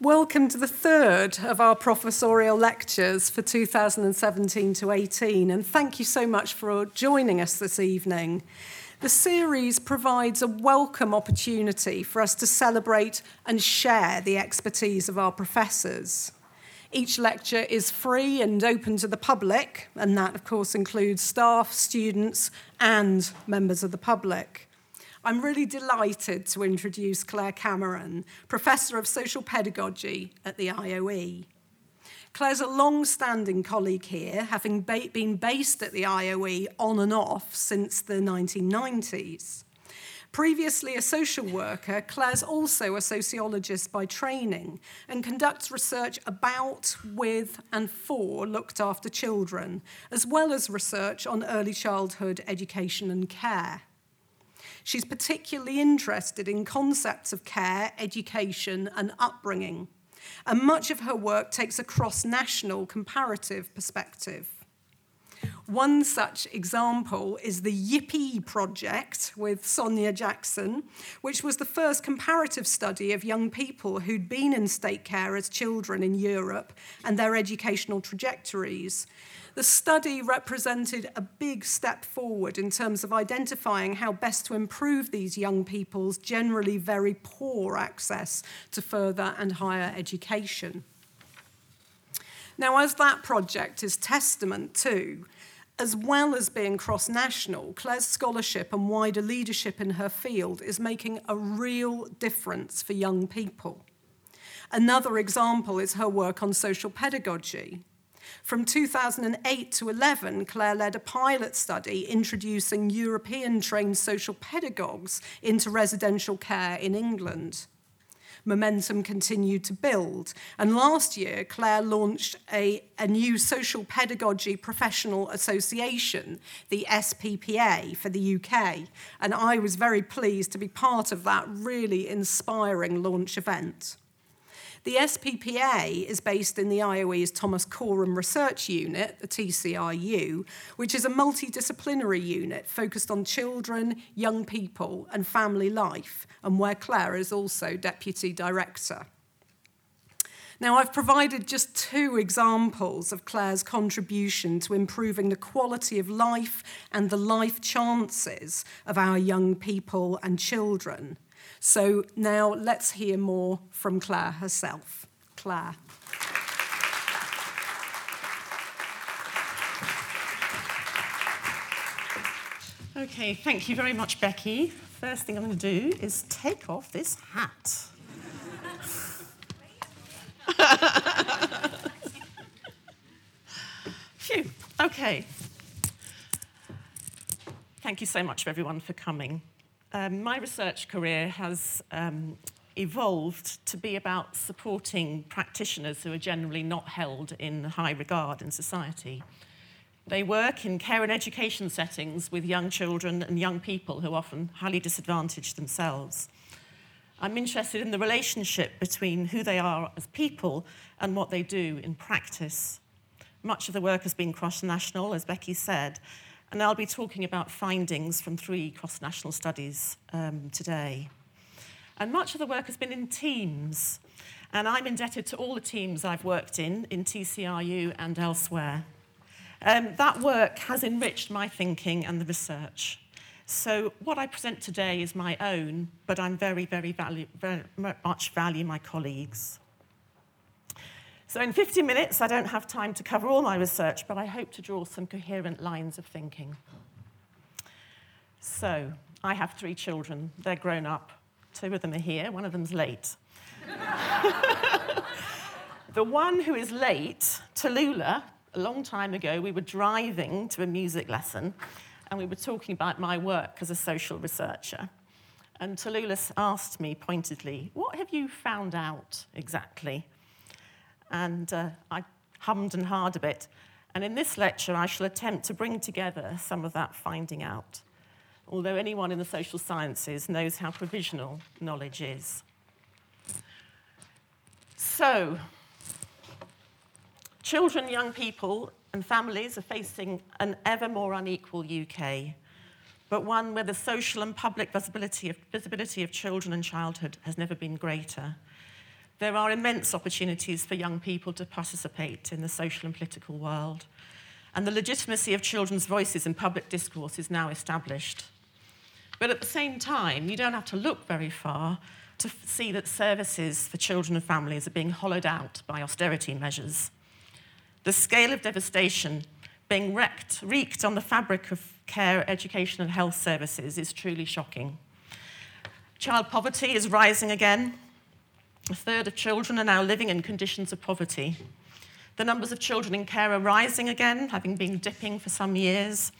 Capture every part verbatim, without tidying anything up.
Welcome to the third of our professorial lectures for two thousand seventeen to eighteen, and thank you so much for joining us this evening. The series provides a welcome opportunity for us to celebrate and share the expertise of our professors. Each lecture is free and open to the public, and that, of course, includes staff, students, and members of the public. I'm really delighted to introduce Claire Cameron, Professor of Social Pedagogy at the I O E. Claire's a long-standing colleague here, having ba- been based at the I O E on and off since the nineteen nineties. Previously a social worker, Claire's also a sociologist by training and conducts research about, with, and for looked-after children, as well as research on early childhood education and care. She's particularly interested in concepts of care, education, and upbringing, and much of her work takes a cross-national comparative perspective. One such example is the Yippee project with Sonia Jackson, which was the first comparative study of young people who'd been in state care as children in Europe and their educational trajectories. The study represented a big step forward in terms of identifying how best to improve these young people's generally very poor access to further and higher education. Now, as that project is testament to, as well as being cross-national, Claire's scholarship and wider leadership in her field is making a real difference for young people. Another example is her work on social pedagogy. From two thousand eight to eleven, Claire led a pilot study introducing European-trained social pedagogues into residential care in England. Momentum continued to build, and last year, Claire launched a, a new social pedagogy professional association, the S P P A, for the U K, and I was very pleased to be part of that really inspiring launch event. The S P P A is based in the I O E's Thomas Coram Research Unit, the T C R U, which is a multidisciplinary unit focused on children, young people, and family life, and where Claire is also Deputy Director. Now, I've provided just two examples of Claire's contribution to improving the quality of life and the life chances of our young people and children. So now let's hear more from Claire herself. Claire. Okay, thank you very much, Becky. First thing I'm going to do is take off this hat. Phew, okay. Thank you so much, everyone, for coming. Um, my research career has um, evolved to be about supporting practitioners who are generally not held in high regard in society. They work in care and education settings with young children and young people who are often highly disadvantaged themselves. I'm interested in the relationship between who they are as people and what they do in practice. Much of the work has been cross-national, as Becky said, and I'll be talking about findings from three cross-national studies um, today. And much of the work has been in teams, and I'm indebted to all the teams I've worked in, in T C R U and elsewhere. Um, that work has enriched my thinking and the research. So what I present today is my own, but I very, very, value, very much value my colleagues. So in fifty minutes, I don't have time to cover all my research, but I hope to draw some coherent lines of thinking. So I have three children. They're grown up. Two of them are here. One of them's late. The one who is late, Tallulah, a long time ago, we were driving to a music lesson, and we were talking about my work as a social researcher. And Tallulah asked me pointedly, "What have you found out exactly?" And uh, I hummed and hawed a bit. And in this lecture, I shall attempt to bring together some of that finding out, although anyone in the social sciences knows how provisional knowledge is. So, children, young people, and families are facing an ever more unequal U K, but one where the social and public visibility of, visibility of children and childhood has never been greater. There are immense opportunities for young people to participate in the social and political world, and the legitimacy of children's voices in public discourse is now established. But at the same time, you don't have to look very far to see that services for children and families are being hollowed out by austerity measures. The scale of devastation being wrecked, wreaked on the fabric of care, education and health services is truly shocking. Child poverty is rising again. A third of children are now living in conditions of poverty. The numbers of children in care are rising again, having been dipping for some years,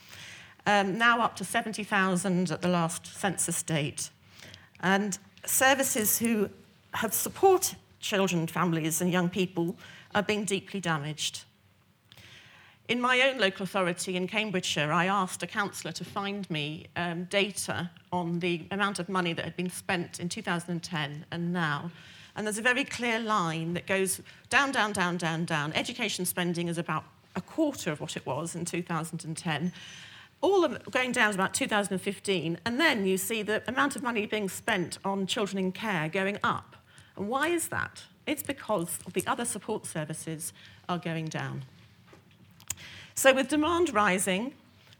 um, now up to seventy thousand at the last census date. And services who have supported children, families and young people are being deeply damaged. In my own local authority in Cambridgeshire, I asked a councillor to find me um, data on the amount of money that had been spent in two thousand ten and now. And there's a very clear line that goes down, down, down, down, down. Education spending is about a quarter of what it was in two thousand ten. All of it going down to about two thousand fifteen. And then you see the amount of money being spent on children in care going up. And why is that? It's because the other support services are going down. So with demand rising,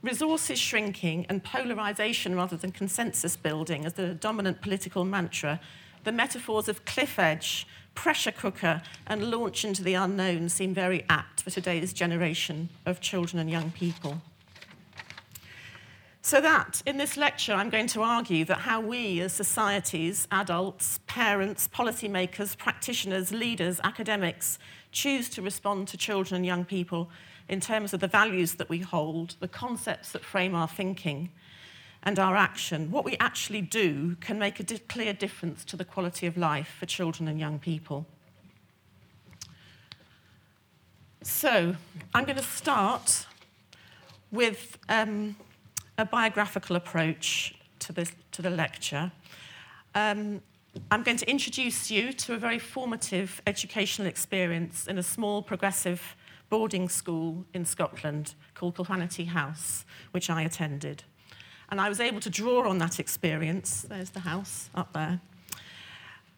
resources shrinking, and polarisation rather than consensus building as the dominant political mantra, the metaphors of cliff edge, pressure cooker, and launch into the unknown seem very apt for today's generation of children and young people. So that, in this lecture, I'm going to argue that how we as societies, adults, parents, policymakers, practitioners, leaders, academics, choose to respond to children and young people in terms of the values that we hold, the concepts that frame our thinking and our action, what we actually do can make a di- clear difference to the quality of life for children and young people. So I'm going to start with um, a biographical approach to, this, to the lecture. Um, I'm going to introduce you to a very formative educational experience in a small progressive boarding school in Scotland called Kilquhanity House, which I attended. And I was able to draw on that experience. There's the house up there.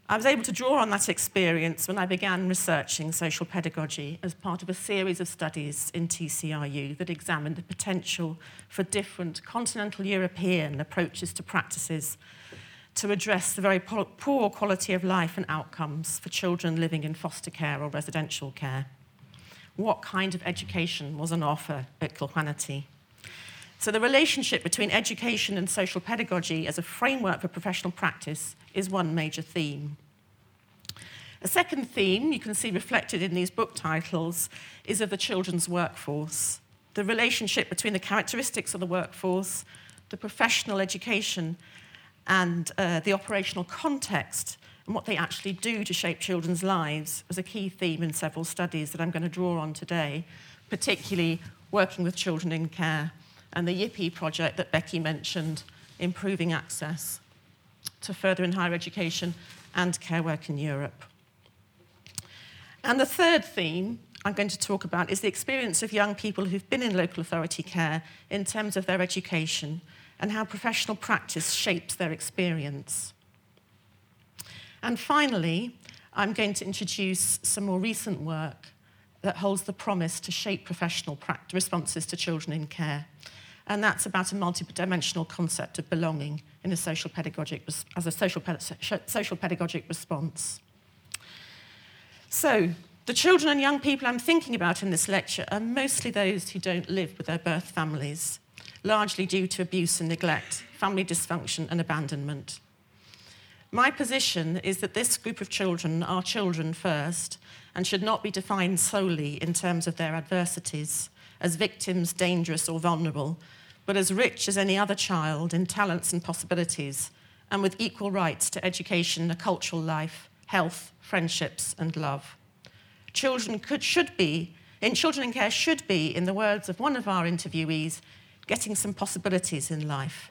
I was able to draw on that experience when I began researching social pedagogy as part of a series of studies in T C R U that examined the potential for different continental European approaches to practices to address the very poor quality of life and outcomes for children living in foster care or residential care. What kind of education was on offer at Kilquhanity? So the relationship between education and social pedagogy as a framework for professional practice is one major theme. A second theme, you can see reflected in these book titles, is of the children's workforce. The relationship between the characteristics of the workforce, the professional education, and uh, the operational context and what they actually do to shape children's lives was a key theme in several studies that I'm going to draw on today, particularly working with children in care and the Yippee project that Becky mentioned, improving access to further and higher education and care work in Europe. And the third theme I'm going to talk about is the experience of young people who've been in local authority care in terms of their education and how professional practice shapes their experience. And finally, I'm going to introduce some more recent work that holds the promise to shape professional practice responses to children in care. And that's about a multidimensional concept of belonging in a social pedagogic res- as a social, ped- social pedagogic response. So the children and young people I'm thinking about in this lecture are mostly those who don't live with their birth families, largely due to abuse and neglect, family dysfunction and abandonment. My position is that this group of children are children first and should not be defined solely in terms of their adversities, as victims, dangerous or vulnerable, but as rich as any other child in talents and possibilities, and with equal rights to education, a cultural life, health, friendships and love. Children could, should be, in children in care should be, in the words of one of our interviewees, getting some possibilities in life.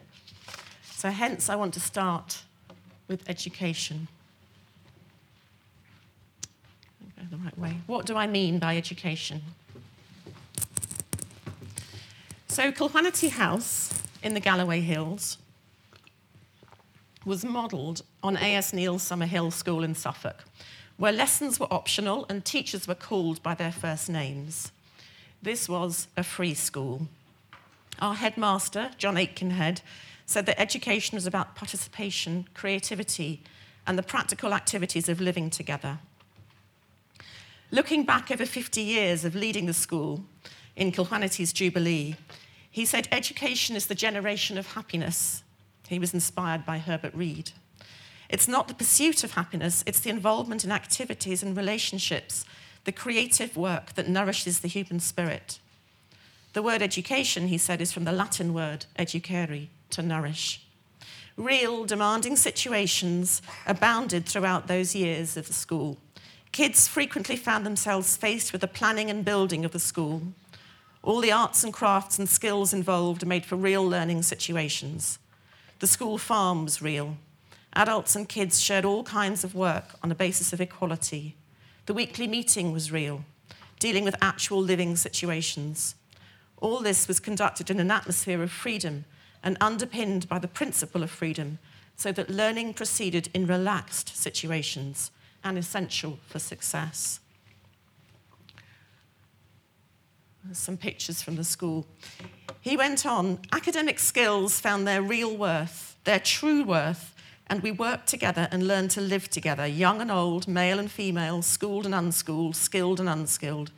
So hence I want to start with education. Go the right way. What do I mean by education? So Kilquhanity House in the Galloway Hills was modelled on A S Neil's Summerhill School in Suffolk, where lessons were optional and teachers were called by their first names. This was a free school. Our headmaster, John Aitkenhead, said that education was about participation, creativity, and the practical activities of living together. Looking back over fifty years of leading the school in Kilquhanity's Jubilee, he said education is the generation of happiness. He was inspired by Herbert Read. It's not the pursuit of happiness, it's the involvement in activities and relationships, the creative work that nourishes the human spirit. The word education, he said, is from the Latin word educere, to nourish. Real, demanding situations abounded throughout those years of the school. Kids frequently found themselves faced with the planning and building of the school. All the arts and crafts and skills involved made for real learning situations. The school farm was real. Adults and kids shared all kinds of work on a basis of equality. The weekly meeting was real, dealing with actual living situations. All this was conducted in an atmosphere of freedom and underpinned by the principle of freedom, so that learning proceeded in relaxed situations and essential for success. There's some pictures from the school. He went on, academic skills found their real worth, their true worth, and we worked together and learned to live together, young and old, male and female, schooled and unschooled, skilled and unskilled.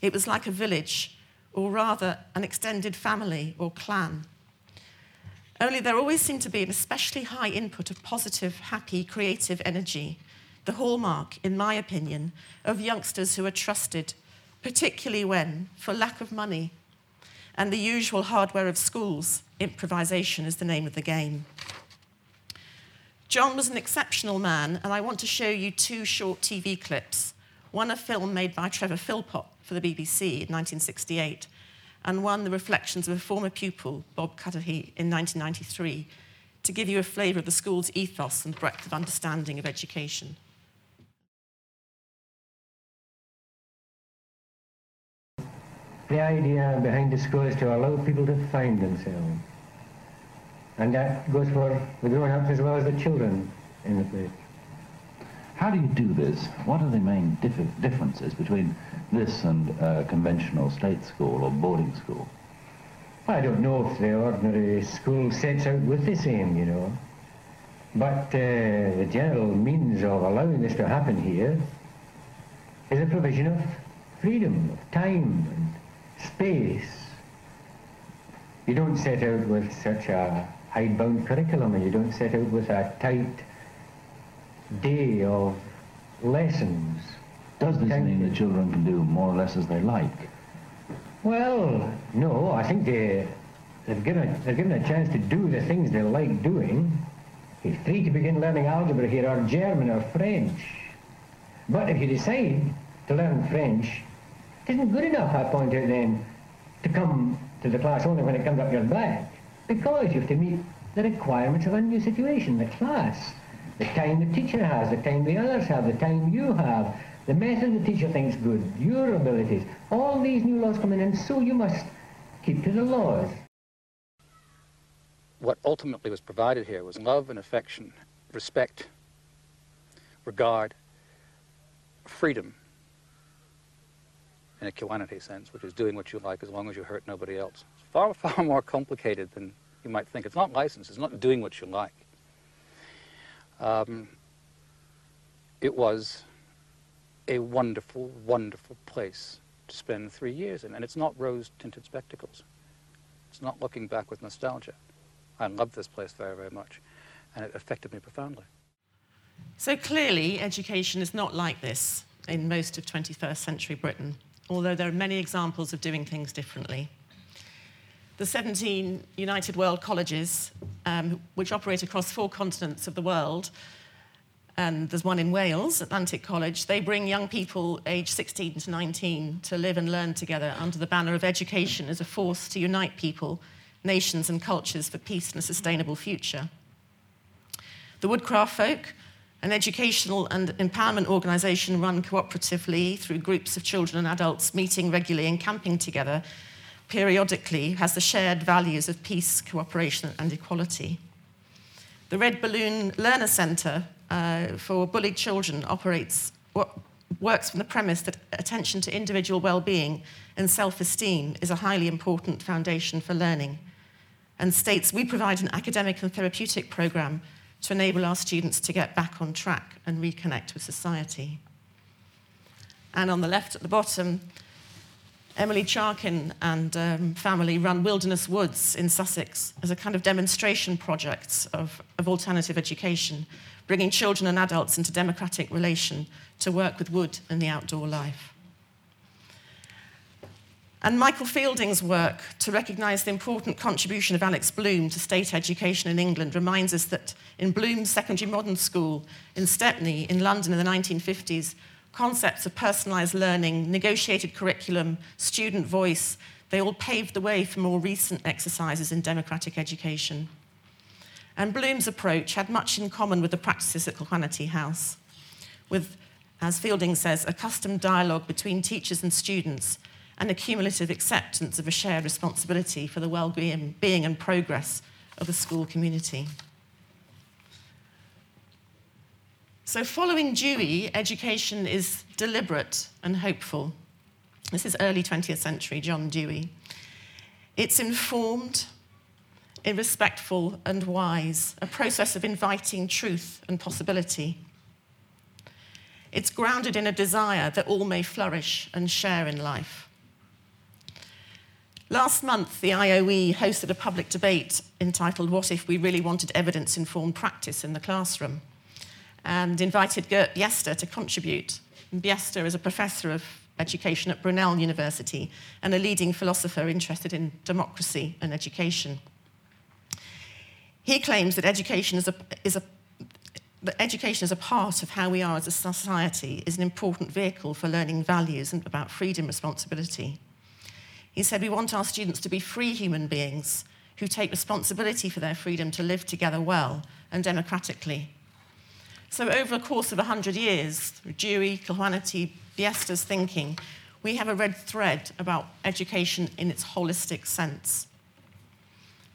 It was like a village, or rather an extended family or clan. Only there always seemed to be an especially high input of positive, happy, creative energy, the hallmark, in my opinion, of youngsters who are trusted, particularly when, for lack of money and the usual hardware of schools, improvisation is the name of the game. John was an exceptional man, and I want to show you two short T V clips, one a film made by Trevor Philpott for the B B C in nineteen sixty-eight, and one the reflections of a former pupil, Bob Cudahy, in nineteen ninety-three, to give you a flavour of the school's ethos and breadth of understanding of education. The idea behind the school is to allow people to find themselves. And that goes for the grown-ups as well as the children in the place. How do you do this? What are the main dif- differences between this and uh, conventional state school or boarding school? I don't know if the ordinary school sets out with the same, you know. But uh, the general means of allowing this to happen here is a provision of freedom, of time and space. You don't set out with such a hidebound curriculum, and you don't set out with a tight day of lessons. Does this mean that children can do more or less as they like? Well, no, I think they, they've given a, they're given a chance to do the things they like doing. He's free to begin learning algebra here, or German, or French. But if you decide to learn French, it isn't good enough, I point out then, to come to the class only when it comes up your back, because you have to meet the requirements of a new situation, the class. The time the teacher has, the time the others have, the time you have, the method the teacher thinks good, your abilities. All these new laws come in, and so you must keep to the laws. What ultimately was provided here was love and affection, respect, regard, freedom, in a Kilquhanity sense, which is doing what you like as long as you hurt nobody else. It's far, far more complicated than you might think. It's not license, it's not doing what you like. Um, it was a wonderful, wonderful place to spend three years in. And it's not rose-tinted spectacles. It's not looking back with nostalgia. I loved this place very, very much, and it affected me profoundly. So clearly, education is not like this in most of twenty-first century Britain, although there are many examples of doing things differently. The seventeen United World Colleges, um, which operate across four continents of the world, and there's one in Wales, Atlantic College, they bring young people aged sixteen to nineteen to live and learn together under the banner of education as a force to unite people, nations and cultures for peace and a sustainable future. The Woodcraft Folk, an educational and empowerment organisation run cooperatively through groups of children and adults meeting regularly and camping together, periodically, has the shared values of peace, cooperation and equality. The Red Balloon Learner Centre uh, for bullied children operates what works from the premise that attention to individual well-being and self-esteem is a highly important foundation for learning, and states we provide an academic and therapeutic programme to enable our students to get back on track and reconnect with society. And on the left at the bottom, Emily Charkin and um, family run Wilderness Woods in Sussex as a kind of demonstration project of, of alternative education, bringing children and adults into democratic relation to work with wood and the outdoor life. And Michael Fielding's work to recognise the important contribution of Alex Bloom to state education in England reminds us that in Bloom's secondary modern school in Stepney in London in the nineteen fifties, concepts of personalised learning, negotiated curriculum, student voice, they all paved the way for more recent exercises in democratic education. And Bloom's approach had much in common with the practices at Kilquhanity House, with, as Fielding says, a custom dialogue between teachers and students and a cumulative acceptance of a shared responsibility for the well-being being and progress of the school community. So following Dewey, education is deliberate and hopeful. This is early twentieth century John Dewey. It's informed, respectful and wise, a process of inviting truth and possibility. It's grounded in a desire that all may flourish and share in life. Last month, the I O E hosted a public debate entitled What If We Really Wanted Evidence-Informed Practice in the Classroom, and invited Gert Biesta to contribute. Biesta is a professor of education at Brunel University and a leading philosopher interested in democracy and education. He claims that education is a, is a, that education as a part of how we are as a society is an important vehicle for learning values and about freedom and responsibility. He said we want our students to be free human beings who take responsibility for their freedom to live together well and democratically. So over a course of one hundred years, through Dewey, Kilquhanity, Biesta's thinking, we have a red thread about education in its holistic sense.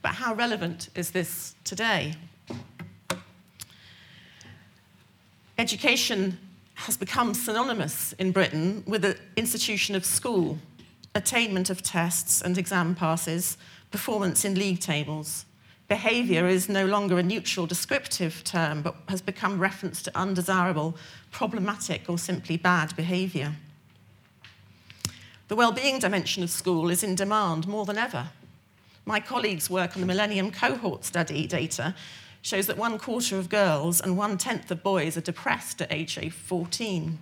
But how relevant is this today? Education has become synonymous in Britain with the institution of school, attainment of tests and exam passes, performance in league tables. Behaviour is no longer a neutral descriptive term, but has become reference to undesirable, problematic, or simply bad behaviour. The well-being dimension of school is in demand more than ever. My colleagues' work on the Millennium Cohort Study data shows that one quarter of girls and one-tenth of boys are depressed at age fourteen.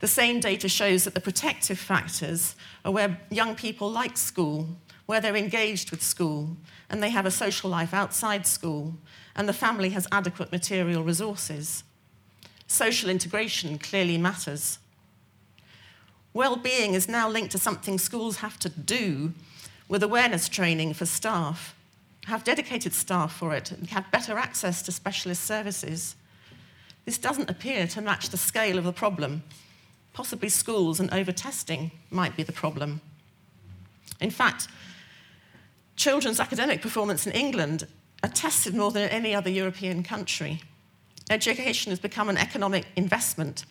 The same data shows that the protective factors are where young people like school, where they're engaged with school, and they have a social life outside school, and the family has adequate material resources. Social integration clearly matters. Well-being is now linked to something schools have to do, with awareness training for staff, have dedicated staff for it, and have better access to specialist services. This doesn't appear to match the scale of the problem. Possibly schools and over-testing might be the problem. In fact, children's academic performance in England are tested more than in any other European country. Education has become an economic investment,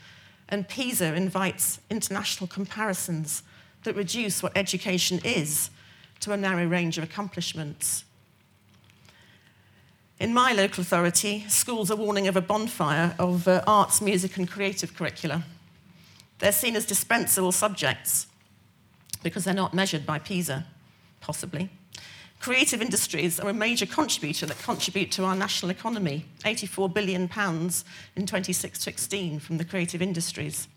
and PISA invites international comparisons that reduce what education is to a narrow range of accomplishments. In my local authority, schools are warning of a bonfire of uh, arts, music, and creative curricula. They're seen as dispensable subjects, because they're not measured by PISA, possibly. Creative industries are a major contributor that contribute to our national economy, eighty-four billion pounds in twenty sixteen from the creative industries.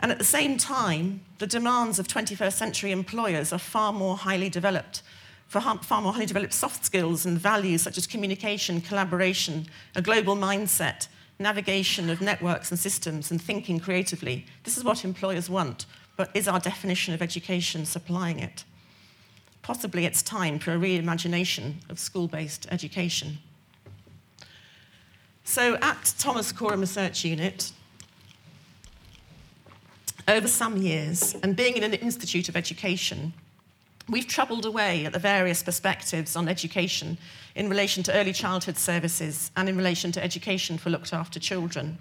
And at the same time, the demands of twenty-first century employers are far more highly developed, for far more highly developed soft skills and values such as communication, collaboration, a global mindset, navigation of networks and systems, and thinking creatively. This is what employers want. But is our definition of education supplying it? Possibly it's time for a reimagination of school-based education. So at Thomas Coram Research Unit, over some years, and being in an institute of education, we've troubled away at the various perspectives on education in relation to early childhood services and in relation to education for looked-after children.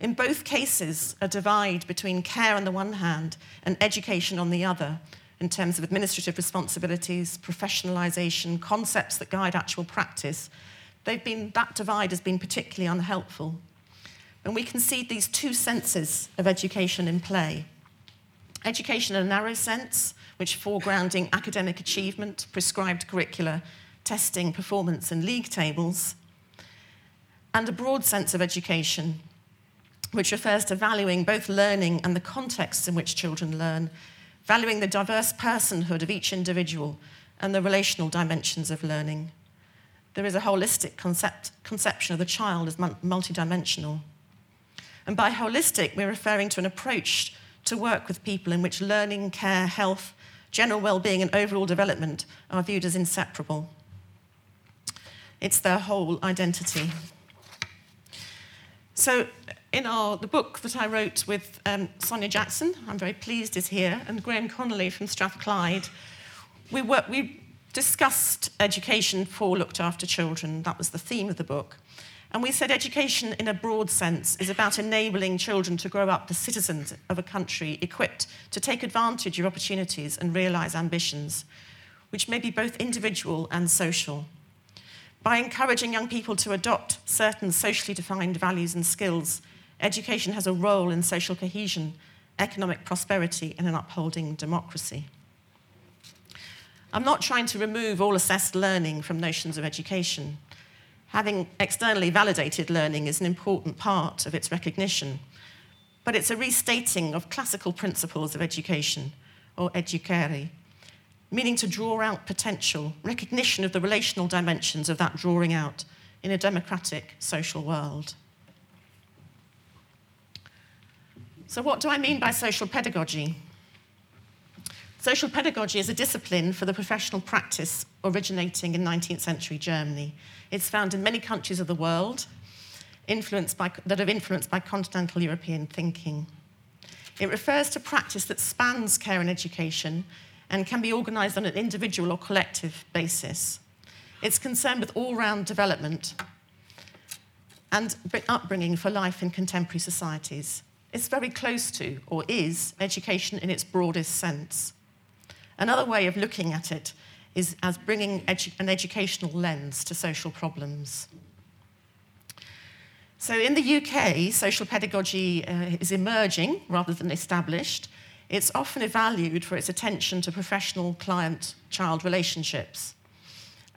In both cases, a divide between care on the one hand and education on the other, in terms of administrative responsibilities, professionalisation, concepts that guide actual practice, they've been, that divide has been particularly unhelpful. And we can see these two senses of education in play. Education in a narrow sense, which foregrounding academic achievement, prescribed curricula, testing, performance and league tables, and a broad sense of education, which refers to valuing both learning and the contexts in which children learn, valuing the diverse personhood of each individual and the relational dimensions of learning. There is a holistic concept, conception of the child as multidimensional. And by holistic, we're referring to an approach to work with people in which learning, care, health, general well-being and overall development are viewed as inseparable. It's their whole identity. So in our, the book that I wrote with um, Sonia Jackson, I'm very pleased is here, and Graham Connolly from Strathclyde, we, were, we discussed education for looked-after children. That was the theme of the book. And we said education in a broad sense is about enabling children to grow up as citizens of a country equipped to take advantage of opportunities and realise ambitions, which may be both individual and social. By encouraging young people to adopt certain socially defined values and skills, education has a role in social cohesion, economic prosperity, and in upholding democracy. I'm not trying to remove all assessed learning from notions of education. Having externally validated learning is an important part of its recognition, but it's a restating of classical principles of education, or educare, meaning to draw out potential, recognition of the relational dimensions of that drawing out in a democratic social world. So what do I mean by social pedagogy? Social pedagogy is a discipline for the professional practice originating in nineteenth century Germany. It's found in many countries of the world influenced by, that are influenced by continental European thinking. It refers to practice that spans care and education and can be organised on an individual or collective basis. It's concerned with all-round development and upbringing for life in contemporary societies. It's very close to, or is, education in its broadest sense. Another way of looking at it is as bringing edu- an educational lens to social problems. So in the U K, social pedagogy uh, is emerging rather than established. It's often valued for its attention to professional client-child relationships.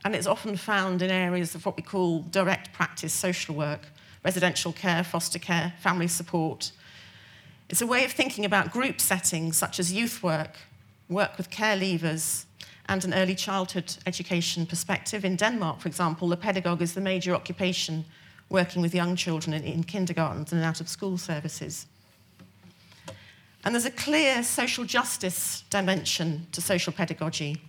And it's often found in areas of what we call direct practice social work, residential care, foster care, family support. It's a way of thinking about group settings such as youth work, work with care leavers, and an early childhood education perspective. In Denmark, for example, the pedagogue is the major occupation working with young children in, in kindergartens and out-of-school services. And there's a clear social justice dimension to social pedagogy.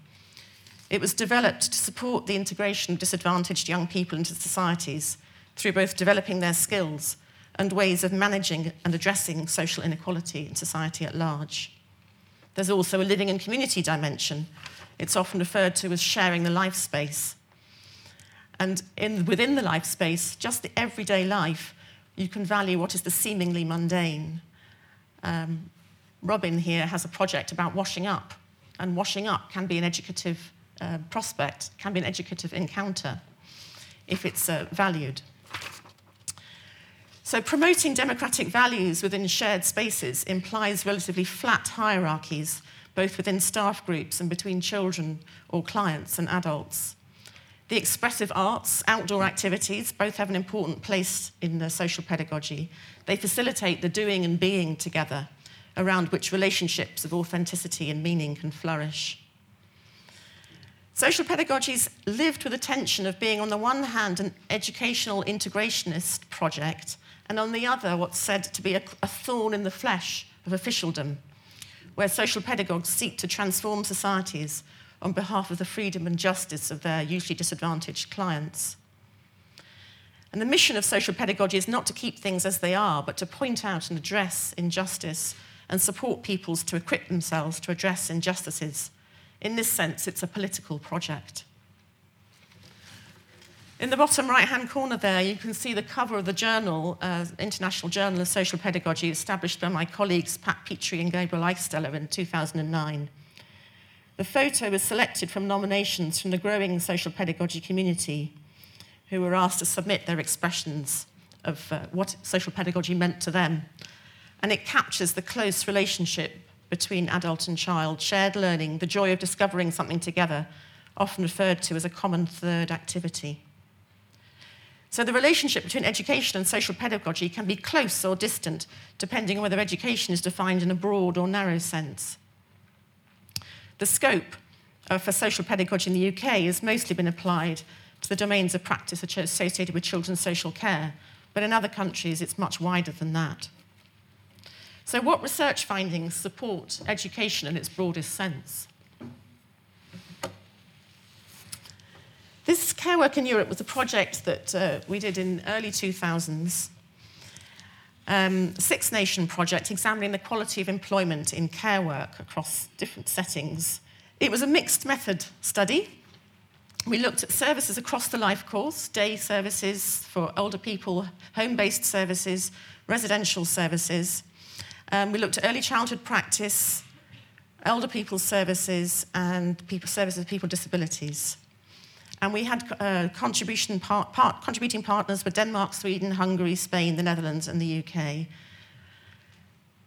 It was developed to support the integration of disadvantaged young people into societies through both developing their skills and ways of managing and addressing social inequality in society at large. There's also a living and community dimension. It's often referred to as sharing the life space. And in, within the life space, just the everyday life, you can value what is the seemingly mundane. Um, Robin here has a project about washing up, and washing up can be an educative uh, prospect, can be an educative encounter, if it's uh, valued. So promoting democratic values within shared spaces implies relatively flat hierarchies, both within staff groups and between children or clients and adults. The expressive arts, outdoor activities, both have an important place in the social pedagogy. They facilitate the doing and being together, around which relationships of authenticity and meaning can flourish. Social pedagogy's lived with the tension of being, on the one hand, an educational integrationist project, and on the other, what's said to be a, a thorn in the flesh of officialdom, where social pedagogues seek to transform societies on behalf of the freedom and justice of their usually disadvantaged clients. And the mission of social pedagogy is not to keep things as they are, but to point out and address injustice and support peoples to equip themselves to address injustices. In this sense, it's a political project. In the bottom right-hand corner there, you can see the cover of the journal, uh, International Journal of Social Pedagogy, established by my colleagues Pat Petrie and Gabriel Eichsteller in two thousand nine. The photo was selected from nominations from the growing social pedagogy community, who were asked to submit their expressions of uh, what social pedagogy meant to them. And it captures the close relationship between adult and child, shared learning, the joy of discovering something together, often referred to as a common third activity. So the relationship between education and social pedagogy can be close or distant, depending on whether education is defined in a broad or narrow sense. The scope uh, for social pedagogy in the U K has mostly been applied to the domains of practice associated with children's social care, but in other countries it's much wider than that. So what research findings support education in its broadest sense? This Care Work in Europe was a project that uh, we did in early two thousands, um, a six-nation project examining the quality of employment in care work across different settings. It was a mixed method study. We looked at services across the life course, day services for older people, home-based services, residential services. Um, we looked at early childhood practice, elder people services, and people services of people with disabilities. And we had uh, contribution part, part, contributing partners were Denmark, Sweden, Hungary, Spain, the Netherlands, and the U K.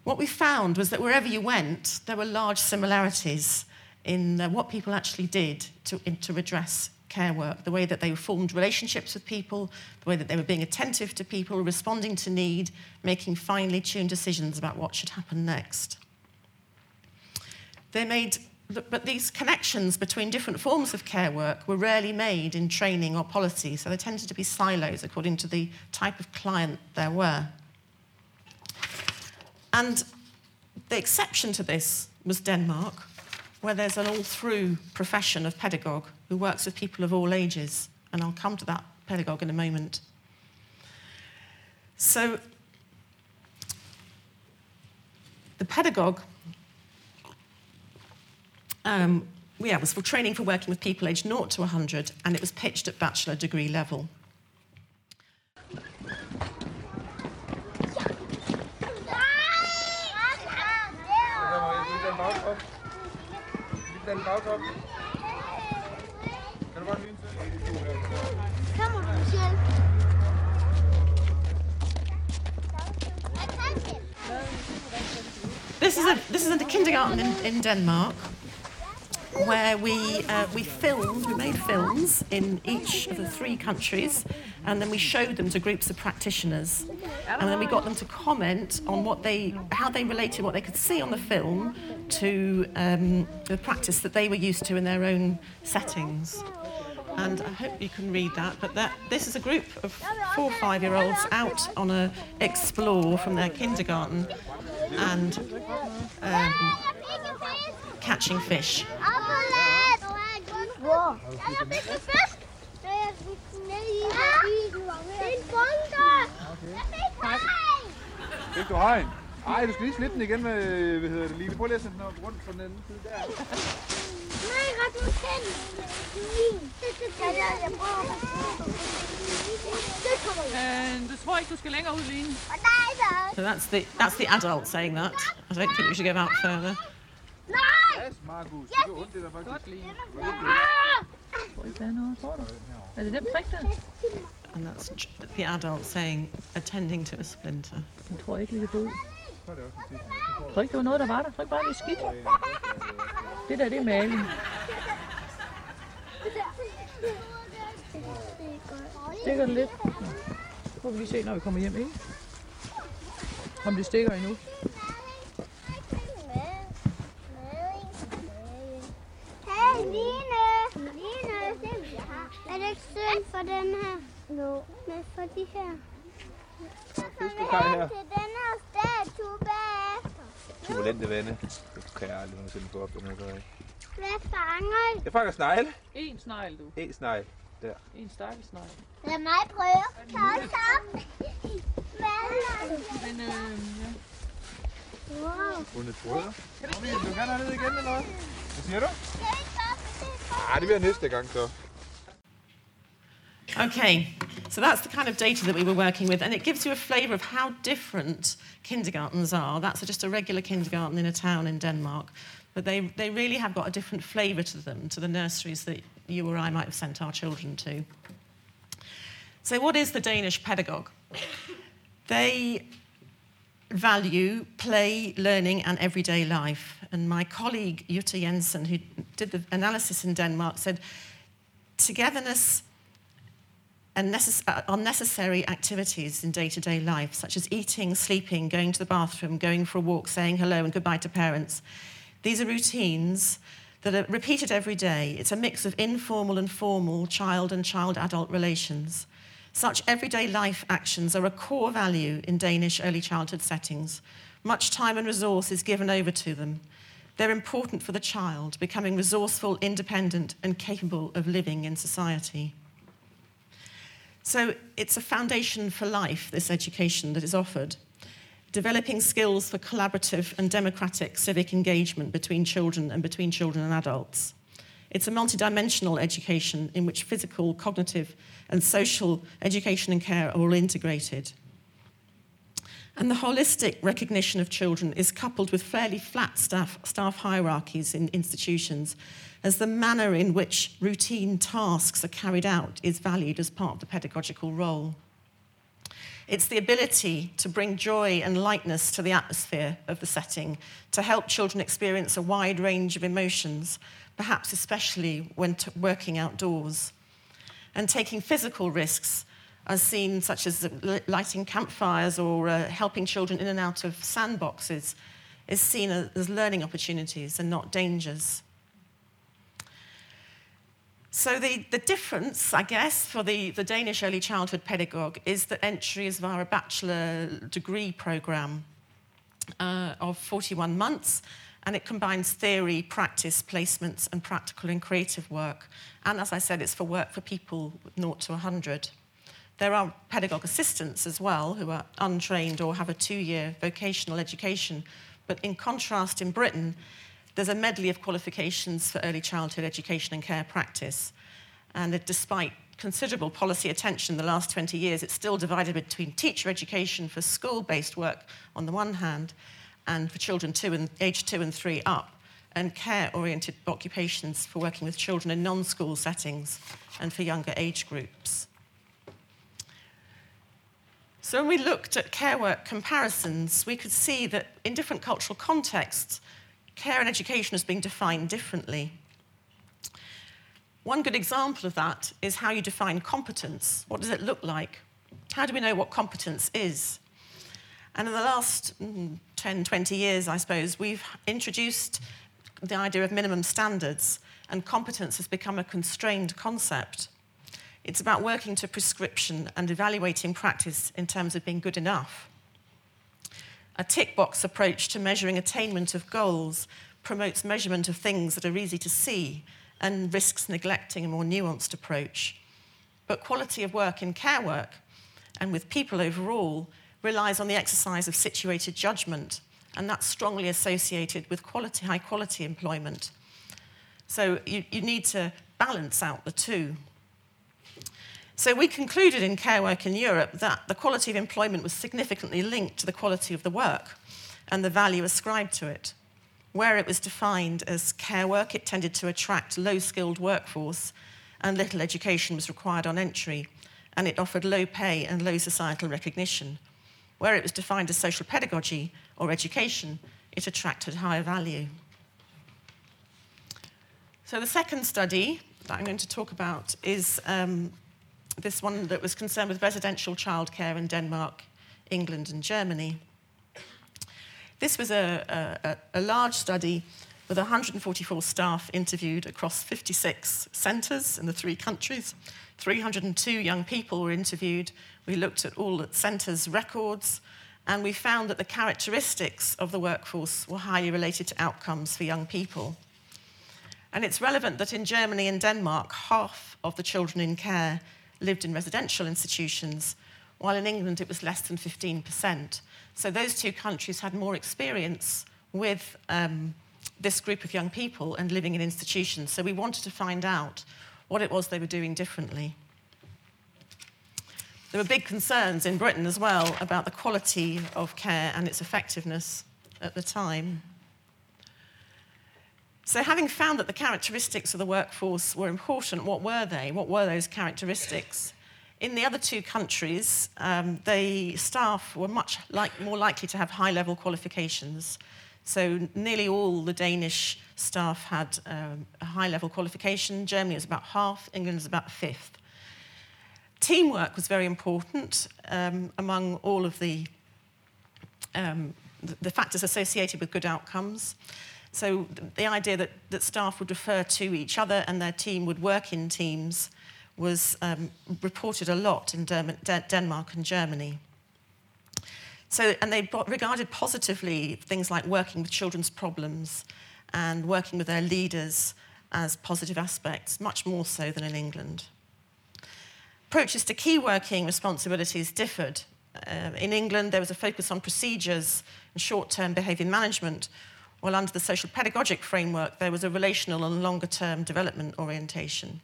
What we found was that wherever you went, there were large similarities in uh, what people actually did to, in, to redress care work, the way that they formed relationships with people, the way that they were being attentive to people, responding to need, making finely tuned decisions about what should happen next. They made But these connections between different forms of care work were rarely made in training or policy, so there tended to be silos according to the type of client there were. And the exception to this was Denmark, where there's an all-through profession of pedagogue who works with people of all ages, and I'll come to that pedagogue in a moment. So the pedagogue Um, yeah, it was for training for working with people aged zero to one hundred, and it was pitched at bachelor degree level. This is a this is in the kindergarten in, in Denmark, where we uh, we filmed, we made films in each of the three countries, and then we showed them to groups of practitioners, and then we got them to comment on what they, how they related what they could see on the film to um, the practice that they were used to in their own settings. And I hope you can read that, but that this is a group of four or five-year-olds out on a explore from their kindergarten and um, catching fish. So that's the that's the adult saying that. I don't think we should go out further. Markus, det gør ondt, det der faktisk. Hvor er der noget? Er det den rigtige? And that's the adult saying, attending to a splinter. Jeg tror ikke lige det blev. Jeg tror ikke, det var noget, der var der. Jeg tror ikke bare, det er skidt. Det der, det er maling. Stikker det lidt? Det får vi lige se, når vi kommer hjem, ikke? Om det stikker endnu. Er det ikke synd for den her? No. Men for de her? Så kommer vi hen til den her statue bagefter. Turbulente vande. Det kan jeg aldrig nogensinde få op. Hvad fanger I? Jeg fanger snegle. En snegle, du. En snegle. Der. En stakkelsnegle. Lad mig prøve. Tag os op. Men øhm, ja. Wow. Hun er trøder. Kom igen, du kan have ned igen eller noget? Hvad siger du? Nej, det bliver næste gang så. Okay, so that's the kind of data that we were working with, and it gives you a flavour of how different kindergartens are. That's just a regular kindergarten in a town in Denmark, but they, they really have got a different flavour to them, to the nurseries that you or I might have sent our children to. So what is the Danish pedagogue? They value play, learning and everyday life. And my colleague, Jutta Jensen, who did the analysis in Denmark, said togetherness and necess- unnecessary activities in day-to-day life, such as eating, sleeping, going to the bathroom, going for a walk, saying hello and goodbye to parents. These are routines that are repeated every day. It's a mix of informal and formal child and child-adult relations. Such everyday life actions are a core value in Danish early childhood settings. Much time and resource is given over to them. They're important for the child, becoming resourceful, independent, and capable of living in society. So it's a foundation for life, this education that is offered, developing skills for collaborative and democratic civic engagement between children and between children and adults. It's a multidimensional education in which physical, cognitive, and social education and care are all integrated. And the holistic recognition of children is coupled with fairly flat staff, staff hierarchies in institutions, as the manner in which routine tasks are carried out is valued as part of the pedagogical role. It's the ability to bring joy and lightness to the atmosphere of the setting, to help children experience a wide range of emotions, perhaps especially when t- working outdoors. And taking physical risks as seen, such as lighting campfires or uh, helping children in and out of sandboxes, is seen as learning opportunities and not dangers. So the, the difference, I guess, for the, the Danish early childhood pedagogue is that entry is via a bachelor degree programme uh, of forty-one months, and it combines theory, practice, placements, and practical and creative work. And as I said, it's for work for people zero to one hundred. There are pedagogue assistants as well who are untrained or have a two-year vocational education. But in contrast, in Britain, there's a medley of qualifications for early childhood education and care practice. And despite considerable policy attention in the last twenty years, it's still divided between teacher education for school-based work on the one hand, and for children two and, age two and three up, and care-oriented occupations for working with children in non-school settings and for younger age groups. So when we looked at care work comparisons, we could see that in different cultural contexts, care and education is being defined differently. One good example of that is how you define competence. What does it look like? How do we know what competence is? And in the last ten, twenty years, I suppose, we've introduced the idea of minimum standards, and competence has become a constrained concept. It's about working to prescription and evaluating practice in terms of being good enough. A tick-box approach to measuring attainment of goals promotes measurement of things that are easy to see and risks neglecting a more nuanced approach. But quality of work in care work, and with people overall, relies on the exercise of situated judgment, and that's strongly associated with quality, high-quality employment. So you, you need to balance out the two. So we concluded in care work in Europe that the quality of employment was significantly linked to the quality of the work and the value ascribed to it. Where it was defined as care work, it tended to attract low-skilled workforce, and little education was required on entry, and it offered low pay and low societal recognition. Where it was defined as social pedagogy or education, it attracted higher value. So the second study that I'm going to talk about is um, this one that was concerned with residential childcare in Denmark, England and Germany. This was a, a, a large study with one hundred forty-four staff interviewed across fifty-six centres in the three countries. three hundred two young people were interviewed. We looked at all at centres' records, and we found that the characteristics of the workforce were highly related to outcomes for young people. And it's relevant that in Germany and Denmark, half of the children in care lived in residential institutions, while in England it was less than fifteen percent. So those two countries had more experience with um, this group of young people and living in institutions. So we wanted to find out what it was they were doing differently. There were big concerns in Britain as well about the quality of care and its effectiveness at the time. So having found that the characteristics of the workforce were important, what were they? What were those characteristics? In the other two countries, um, the staff were much like, more likely to have high-level qualifications. So nearly all the Danish staff had um, a high-level qualification. Germany was about half, England was about a fifth. Teamwork was very important um, among all of the, um, the factors associated with good outcomes. So the idea that, that staff would refer to each other and their team would work in teams was um, reported a lot in Derm- De- Denmark and Germany. So, and they regarded positively things like working with children's problems and working with their leaders as positive aspects, much more so than in England. Approaches to key working responsibilities differed. Uh, in England, there was a focus on procedures and short-term behaviour management, while under the social pedagogic framework, there was a relational and longer-term development orientation.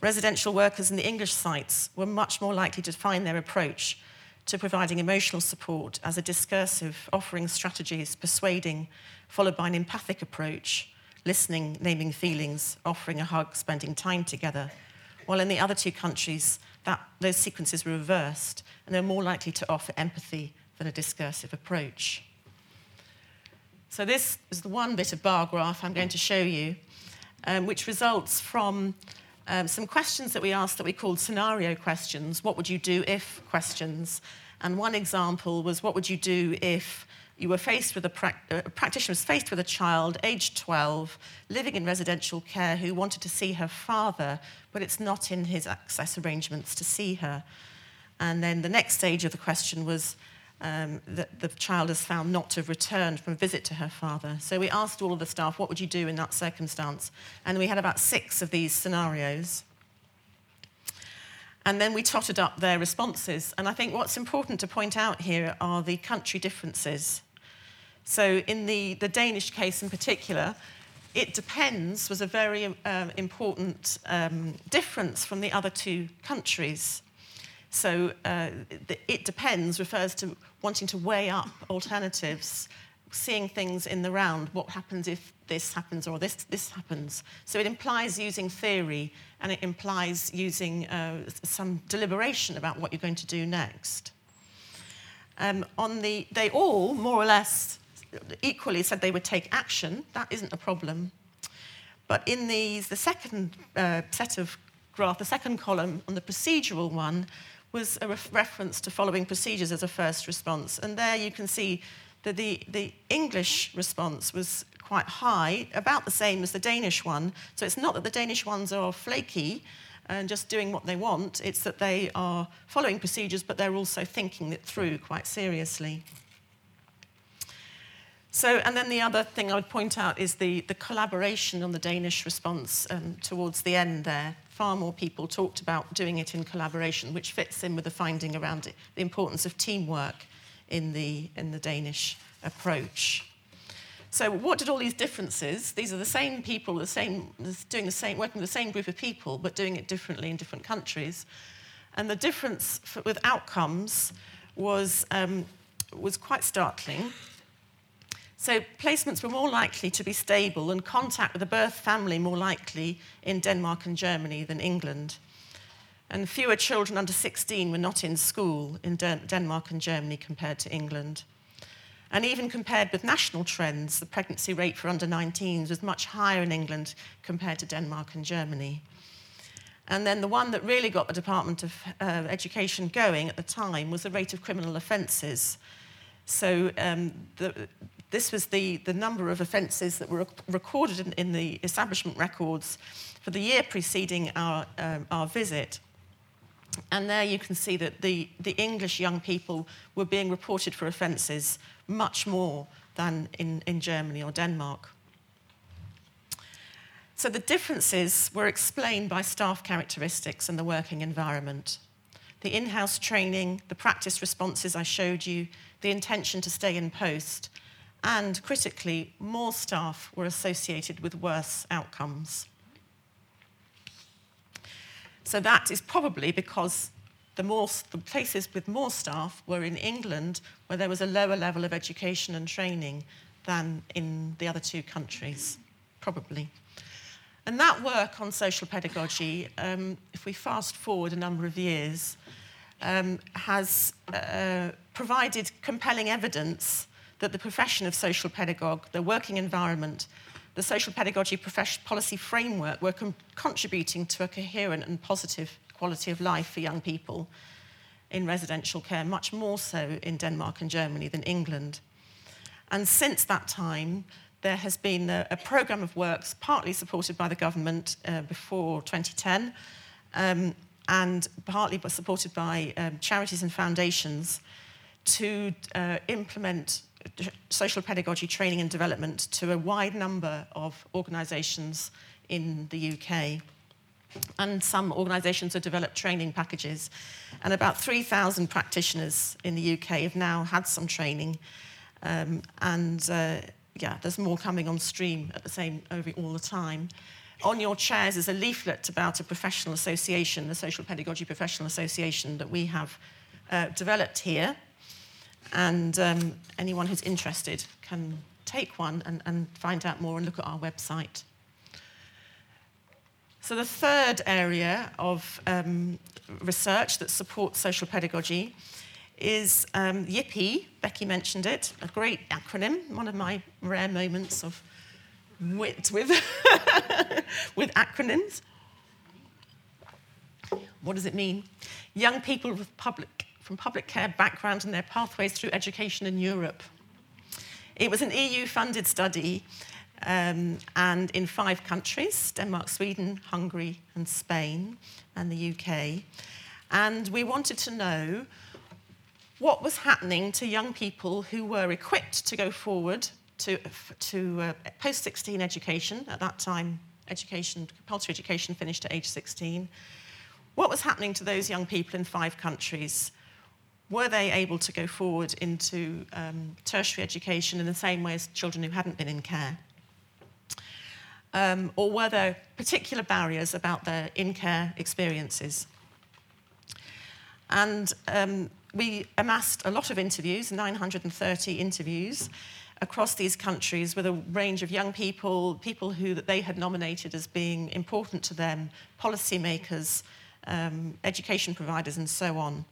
Residential workers in the English sites were much more likely to define their approach to providing emotional support as a discursive, offering strategies, persuading, followed by an empathic approach, listening, naming feelings, offering a hug, spending time together. While in the other two countries, that, those sequences were reversed, and they're more likely to offer empathy than a discursive approach. So this is the one bit of bar graph I'm going to show you, um, which results from Um, some questions that we asked that we called scenario questions, what would you do if questions. And one example was, what would you do if you were faced with a, pra- a practitioner was faced with a child, aged twelve, living in residential care, who wanted to see her father, but it's not in his access arrangements to see her. And then the next stage of the question was um, that the child is found not to have returned from a visit to her father. So we asked all of the staff, what would you do in that circumstance? And we had about six of these scenarios. And then we totted up their responses. And I think what's important to point out here are the country differences. So in the, the Danish case in particular, it depends was a very um, important um, difference from the other two countries. So uh, it depends refers to wanting to weigh up alternatives, seeing things in the round, what happens if this happens or this this happens. So it implies using theory, and it implies using uh, some deliberation about what you're going to do next. Um, on the, they all, more or less, equally said they would take action. That isn't a problem. But in these, the second uh, set of graph, the second column on the procedural one, was a ref- reference to following procedures as a first response. And there you can see that the, the English response was quite high, about the same as the Danish one. So it's not that the Danish ones are flaky and just doing what they want, it's that they are following procedures, but they're also thinking it through quite seriously. So, and then the other thing I would point out is the, the collaboration on the Danish response um, towards the end there. Far more people talked about doing it in collaboration, which fits in with the finding around it, the importance of teamwork in the, in the Danish approach. So what did all these differences, these are the same people, the same, doing the same, working with the same group of people, but doing it differently in different countries. And the difference for, with outcomes was, um, was quite startling. So placements were more likely to be stable and contact with the birth family more likely in Denmark and Germany than England. And fewer children under sixteen were not in school in De- Denmark and Germany compared to England. And even compared with national trends, the pregnancy rate for under nineteens was much higher in England compared to Denmark and Germany. And then the one that really got the Department of uh, Education going at the time was the rate of criminal offences. So um, the... This was the, the number of offences that were recorded in, in the establishment records for the year preceding our, um, our visit. And there you can see that the, the English young people were being reported for offences much more than in, in Germany or Denmark. So the differences were explained by staff characteristics and the working environment. The in-house training, the practice responses I showed you, the intention to stay in post, and critically, more staff were associated with worse outcomes. So that is probably because the, more, the places with more staff were in England, where there was a lower level of education and training than in the other two countries, probably. And that work on social pedagogy, um, if we fast forward a number of years, um, has uh, provided compelling evidence that the profession of social pedagogue, the working environment, the social pedagogy profession policy framework were com- contributing to a coherent and positive quality of life for young people in residential care, much more so in Denmark and Germany than England. And since that time, there has been a, a programme of works, partly supported by the government uh, before twenty ten, um, and partly supported by um, charities and foundations, to uh, implement social pedagogy training and development to a wide number of organisations in the U K. And some organisations have developed training packages. And about three thousand practitioners in the U K have now had some training. Um, and, uh, yeah, there's more coming on stream at the same over all the time. On your chairs is a leaflet about a professional association, the Social Pedagogy Professional Association, that we have uh, developed here. And um, anyone who's interested can take one and, and find out more and look at our website. So the third area of um, research that supports social pedagogy is um, Yippee. Becky mentioned it, a great acronym, one of my rare moments of wit with, with acronyms. What does it mean? Young people with public... from public care background and their pathways through education in Europe. It was an E U-funded study, um, and in five countries, Denmark, Sweden, Hungary, and Spain, and the U K. And we wanted to know what was happening to young people who were equipped to go forward to, to uh, post sixteen education. At that time, education, compulsory education finished at age sixteen. What was happening to those young people in five countries? Were they able to go forward into um, tertiary education in the same way as children who hadn't been in care? Um, or were there particular barriers about their in-care experiences? And um, we amassed a lot of interviews, nine hundred thirty interviews, across these countries with a range of young people, people who that they had nominated as being important to them, policymakers, um, education providers, and so on.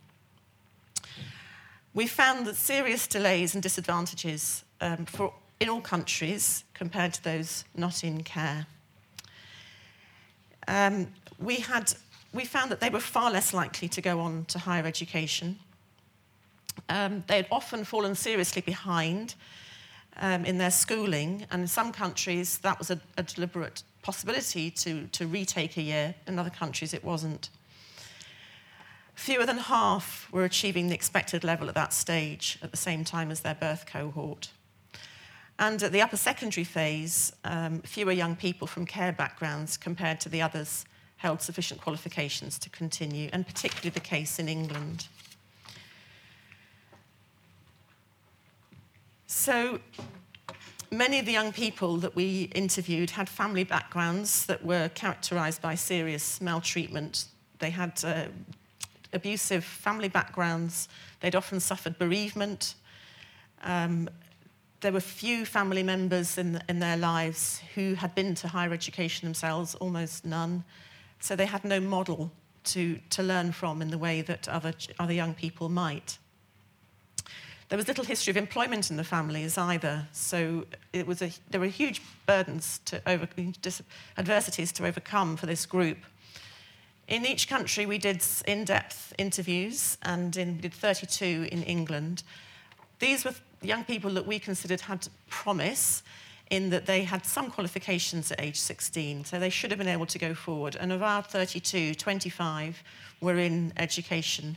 We found that serious delays and disadvantages um, for, in all countries compared to those not in care. Um, we had we found that they were far less likely to go on to higher education. Um, they had often fallen seriously behind um, in their schooling, and in some countries that was a, a deliberate possibility to, to retake a year. In other countries it wasn't. Fewer than half were achieving the expected level at that stage at the same time as their birth cohort. And at the upper secondary phase, um, fewer young people from care backgrounds compared to the others held sufficient qualifications to continue, and particularly the case in England. So many of the young people that we interviewed had family backgrounds that were characterised by serious maltreatment. They had... Uh, abusive family backgrounds, they'd often suffered bereavement. Um, there were few family members in, in their lives who had been to higher education themselves, almost none. So they had no model to, to learn from in the way that other, other young people might. There was little history of employment in the families either, so it was a, there were huge burdens, to over, adversities to overcome for this group. In each country, we did in-depth interviews, and in, did thirty-two in England. These were young people that we considered had promise in that they had some qualifications at age sixteen, so they should have been able to go forward. And of our thirty-two, twenty-five were in education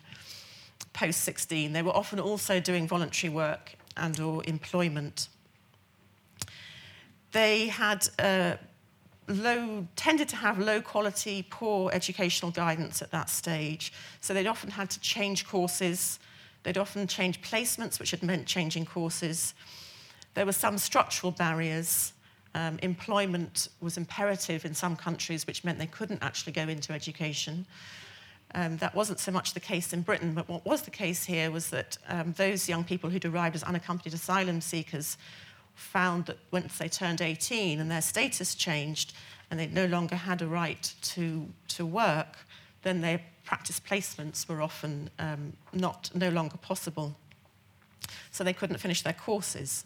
post sixteen. They were often also doing voluntary work and or employment. They had... Uh, Low, tended to have low quality, poor educational guidance at that stage. So they'd often had to change courses. They'd often changed placements, which had meant changing courses. There were some structural barriers. Um, employment was imperative in some countries, which meant they couldn't actually go into education. Um, that wasn't so much the case in Britain, but what was the case here was that um, those young people who'd arrived as unaccompanied asylum seekers found that once they turned eighteen and their status changed and they no longer had a right to, to work, then their practice placements were often um, not no longer possible. So they couldn't finish their courses.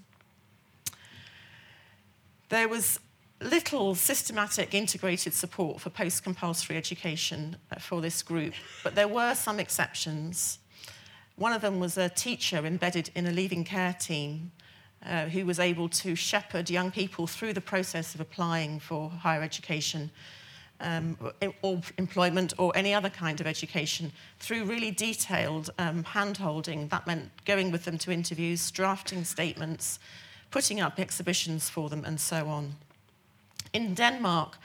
There was little systematic integrated support for post-compulsory education for this group, but there were some exceptions. One of them was a teacher embedded in a leaving care team uh, who was able to shepherd young people through the process of applying for higher education um, or employment or any other kind of education through really detailed um, hand-holding. That meant going with them to interviews, drafting statements, putting up exhibitions for them, and so on. In Denmark,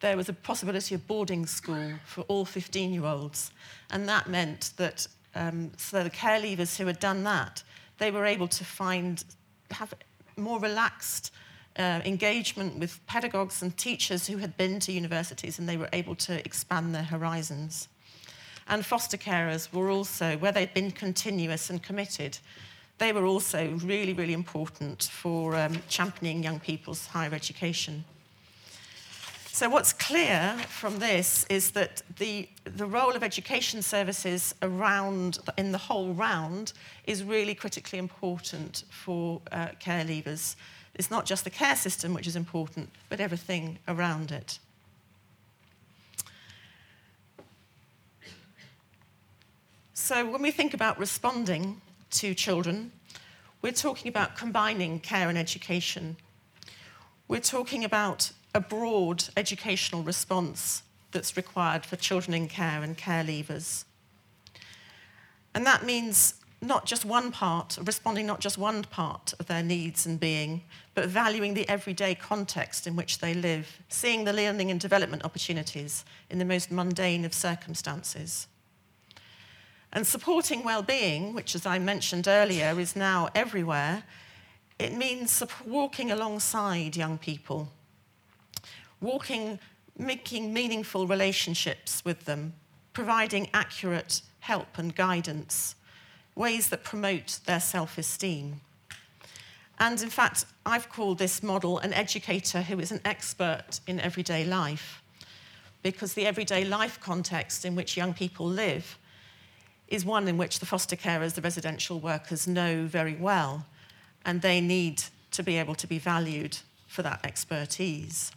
there was a possibility of boarding school for all fifteen-year-olds, and that meant that um, so the care leavers who had done that, they were able to find have more relaxed uh, engagement with pedagogues and teachers who had been to universities, and they were able to expand their horizons. And foster carers were also, where they'd been continuous and committed, they were also really, really important for um, championing young people's higher education. So what's clear from this is that the, the role of education services around, in the whole round, is really critically important for uh, care leavers. It's not just the care system which is important, but everything around it. So when we think about responding to children, we're talking about combining care and education. We're talking about a broad educational response that's required for children in care and care leavers. And that means not just one part, responding not just one part of their needs and being, but valuing the everyday context in which they live, seeing the learning and development opportunities in the most mundane of circumstances. And supporting well-being, which, as I mentioned earlier, is now everywhere, it means walking alongside young people, walking, making meaningful relationships with them, providing accurate help and guidance, ways that promote their self-esteem. And in fact, I've called this model an educator who is an expert in everyday life, because the everyday life context in which young people live is one in which the foster carers, the residential workers know very well, and they need to be able to be valued for that expertise.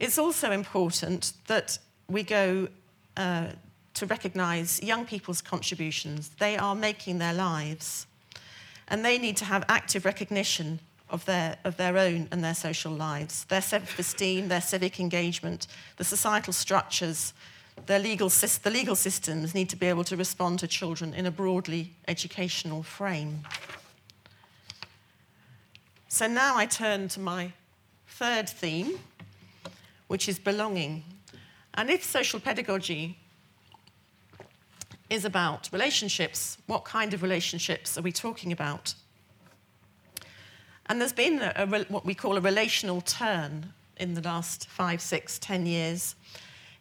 It's also important that we go uh, to recognise young people's contributions. They are making their lives, and they need to have active recognition of their, of their own and their social lives, their self-esteem, their civic engagement, the societal structures, their legal, the legal systems need to be able to respond to children in a broadly educational frame. So now I turn to my third theme, which is belonging. And if social pedagogy is about relationships, what kind of relationships are we talking about? And there's been a, a, what we call a relational turn in the last five, six, ten years,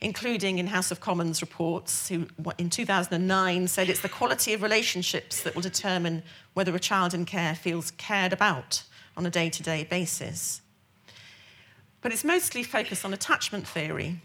including in House of Commons reports, who in two thousand nine said it's the quality of relationships that will determine whether a child in care feels cared about on a day-to-day basis. But it's mostly focused on attachment theory.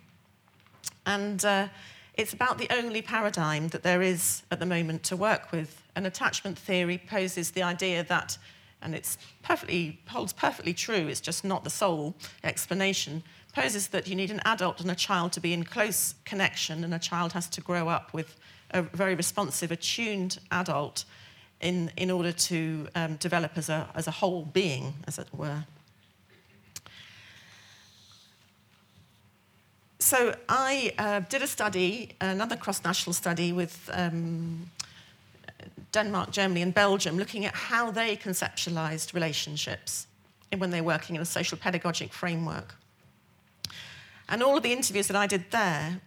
And uh, it's about the only paradigm that there is at the moment to work with. And attachment theory poses the idea that, and it's perfectly, holds perfectly true, it's just not the sole explanation, poses that you need an adult and a child to be in close connection, and a child has to grow up with a very responsive, attuned adult in, in order to um, develop as a, as a whole being, as it were. So I uh, did a study, another cross-national study with um, Denmark, Germany and Belgium, looking at how they conceptualised relationships when they're working in a social pedagogic framework. And all of the interviews that I did there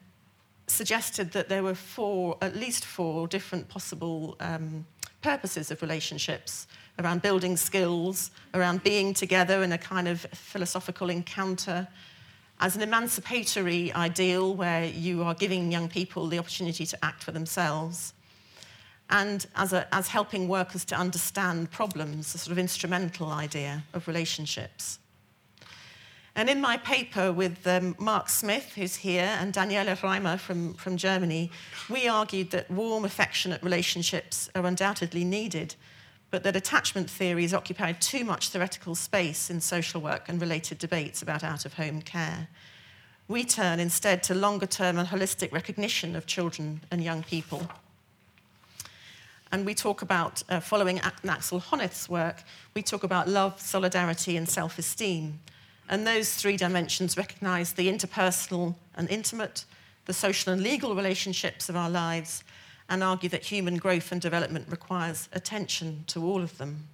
suggested that there were four, at least four different possible um, purposes of relationships, around building skills, around being together in a kind of philosophical encounter, as an emancipatory ideal where you are giving young people the opportunity to act for themselves, and as, a, as helping workers to understand problems, a sort of instrumental idea of relationships. And in my paper with um, Mark Smith, who's here, and Daniela Reimer from, from Germany, we argued that warm, affectionate relationships are undoubtedly needed, but that attachment theory has occupied too much theoretical space in social work and related debates about out-of-home care. We turn instead to longer-term and holistic recognition of children and young people. And we talk about, uh, following Axel Honneth's work, we talk about love, solidarity, and self-esteem. And those three dimensions recognise the interpersonal and intimate, the social and legal relationships of our lives, and argue that human growth and development requires attention to all of them.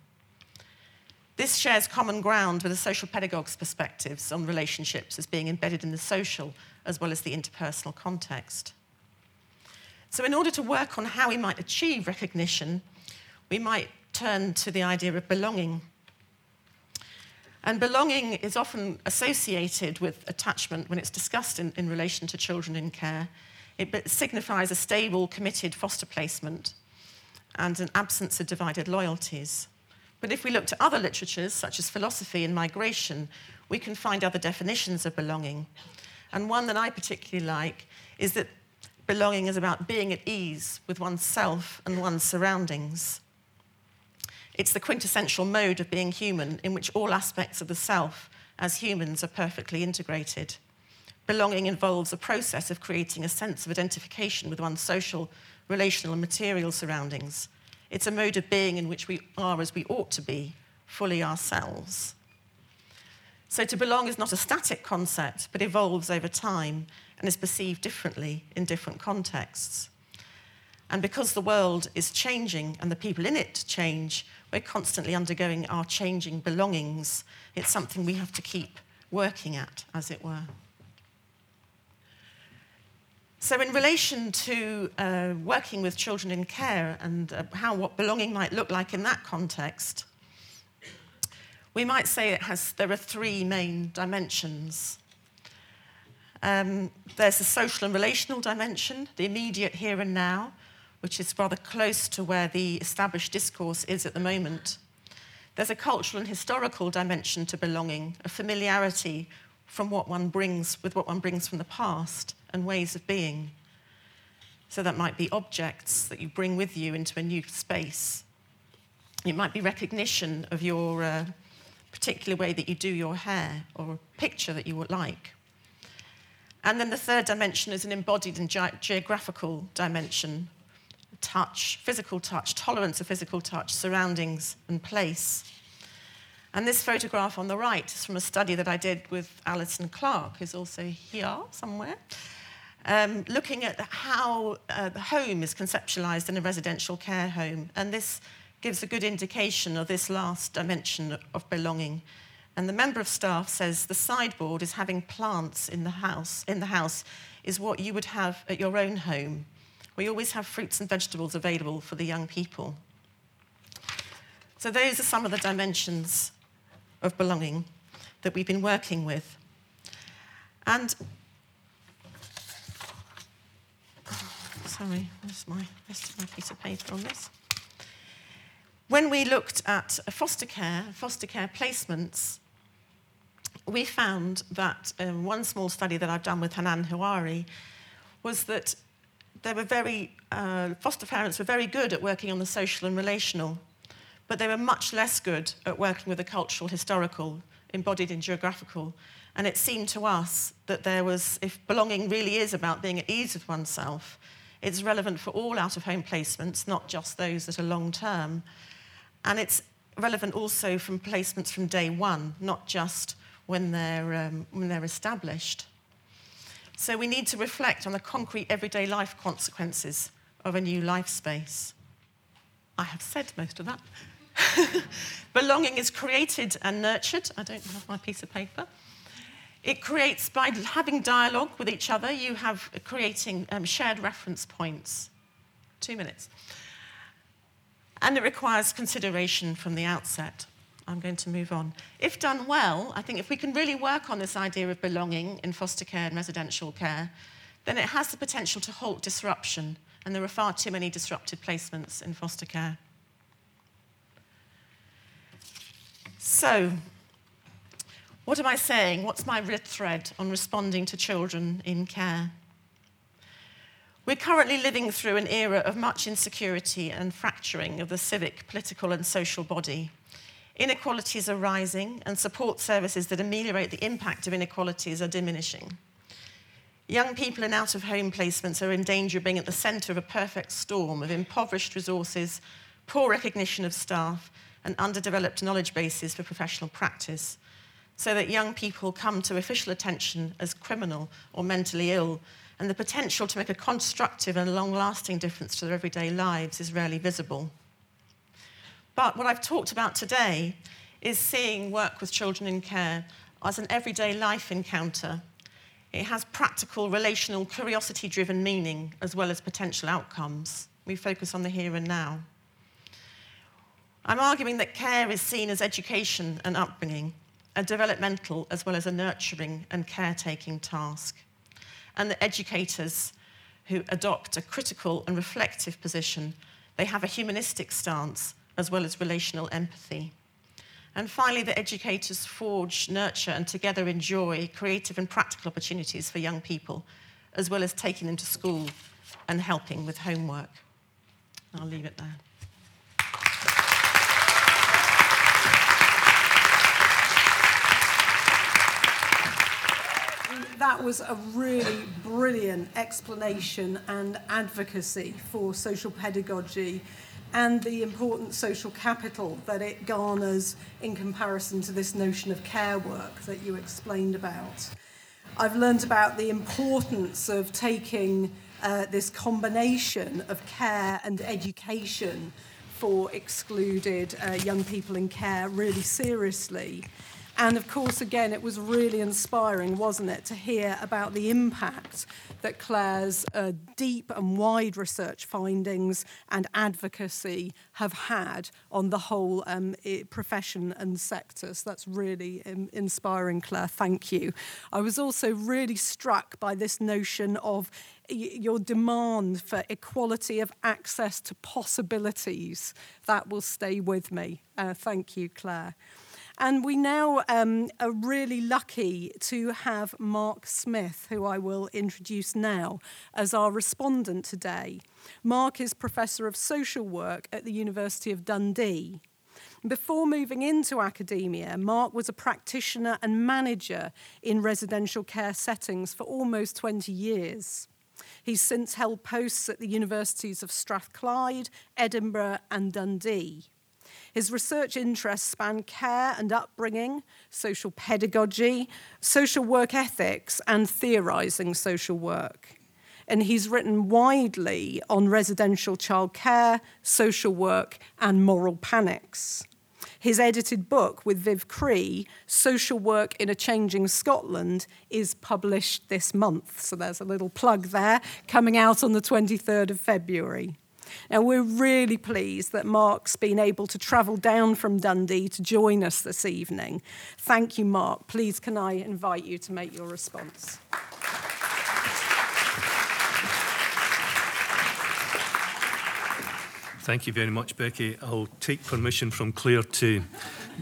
This shares common ground with the social pedagogues' perspectives on relationships as being embedded in the social as well as the interpersonal context. So in order to work on how we might achieve recognition, we might turn to the idea of belonging. And belonging is often associated with attachment when it's discussed in, in relation to children in care. It signifies a stable, committed foster placement and an absence of divided loyalties. But if we look to other literatures, such as philosophy and migration, we can find other definitions of belonging. And one that I particularly like is that belonging is about being at ease with oneself and one's surroundings. It's the quintessential mode of being human in which all aspects of the self as humans are perfectly integrated. Belonging involves a process of creating a sense of identification with one's social, relational and material surroundings. It's a mode of being in which we are as we ought to be, fully ourselves. So to belong is not a static concept, but evolves over time and is perceived differently in different contexts. And because the world is changing and the people in it change, we're constantly undergoing our changing belongings. It's something we have to keep working at, as it were. So in relation to uh, working with children in care and uh, how what belonging might look like in that context, we might say it has, there are three main dimensions. Um, there's the social and relational dimension, the immediate here and now, which is rather close to where the established discourse is at the moment. There's a cultural and historical dimension to belonging, a familiarity from what one brings, with what one brings from the past and ways of being. So that might be objects that you bring with you into a new space. It might be recognition of your uh, particular way that you do your hair or a picture that you would like. And then the third dimension is an embodied and ge- geographical dimension. Touch, physical touch, tolerance of physical touch, surroundings and place. And this photograph on the right is from a study that I did with Alison Clark, who's also here somewhere, um, looking at how uh, the home is conceptualised in a residential care home. And this gives a good indication of this last dimension of belonging. And the member of staff says the sideboard is having plants in the house, in the house is what you would have at your own home. We always have fruits and vegetables available for the young people. So those are some of the dimensions of belonging that we've been working with. And, sorry, where's my, where's my piece of paper on this? When we looked at foster care, foster care placements, we found that um, one small study that I've done with Hanan Hawari was that They were very, uh, foster parents were very good at working on the social and relational, but they were much less good at working with the cultural, historical, embodied and geographical. And it seemed to us that there was, if belonging really is about being at ease with oneself, it's relevant for all out-of-home placements, not just those that are long-term. And it's relevant also from placements from day one, not just when they're, um, when they're established. So we need to reflect on the concrete everyday life consequences of a new life space. I have said most of that. Belonging is created and nurtured. I don't have my piece of paper. It creates by having dialogue with each other. You have creating um, shared reference points. Two minutes. And it requires consideration from the outset. I'm going to move on. If done well, I think if we can really work on this idea of belonging in foster care and residential care, then it has the potential to halt disruption, and there are far too many disrupted placements in foster care. So, what am I saying? What's my red thread on responding to children in care? We're currently living through an era of much insecurity and fracturing of the civic, political and social body. Inequalities are rising and support services that ameliorate the impact of inequalities are diminishing. Young people in out-of-home placements are in danger of being at the centre of a perfect storm of impoverished resources, poor recognition of staff and underdeveloped knowledge bases for professional practice, so that young people come to official attention as criminal or mentally ill, and the potential to make a constructive and long-lasting difference to their everyday lives is rarely visible. But what I've talked about today is seeing work with children in care as an everyday life encounter. It has practical, relational, curiosity-driven meaning as well as potential outcomes. We focus on the here and now. I'm arguing that care is seen as education and upbringing, a developmental as well as a nurturing and caretaking task, and that educators who adopt a critical and reflective position, they have a humanistic stance as well as relational empathy. And finally, that educators forge, nurture, and together enjoy creative and practical opportunities for young people, as well as taking them to school and helping with homework. I'll leave it there. That was a really brilliant explanation and advocacy for social pedagogy and the important social capital that it garners in comparison to this notion of care work that you explained about. I've learned about the importance of taking uh, this combination of care and education for excluded uh, young people in care really seriously. And of course, again, it was really inspiring, wasn't it, to hear about the impact that Claire's uh, deep and wide research findings and advocacy have had on the whole um, profession and sector. So that's really um, inspiring, Claire. Thank you. I was also really struck by this notion of your demand for equality of access to possibilities. That will stay with me. Uh, thank you, Claire. And we now um, are really lucky to have Mark Smith, who I will introduce now, as our respondent today. Mark is Professor of Social Work at the University of Dundee. Before moving into academia, Mark was a practitioner and manager in residential care settings for almost twenty years. He's since held posts at the universities of Strathclyde, Edinburgh, and Dundee. His research interests span care and upbringing, social pedagogy, social work ethics, and theorising social work. And he's written widely on residential childcare, social work, and moral panics. His edited book with Viv Cree, Social Work in a Changing Scotland, is published this month. So there's a little plug there, coming out on the twenty-third of February. Now, we're really pleased that Mark's been able to travel down from Dundee to join us this evening. Thank you, Mark. Please, can I invite you to make your response? Thank you very much, Becky. I'll take permission from Claire to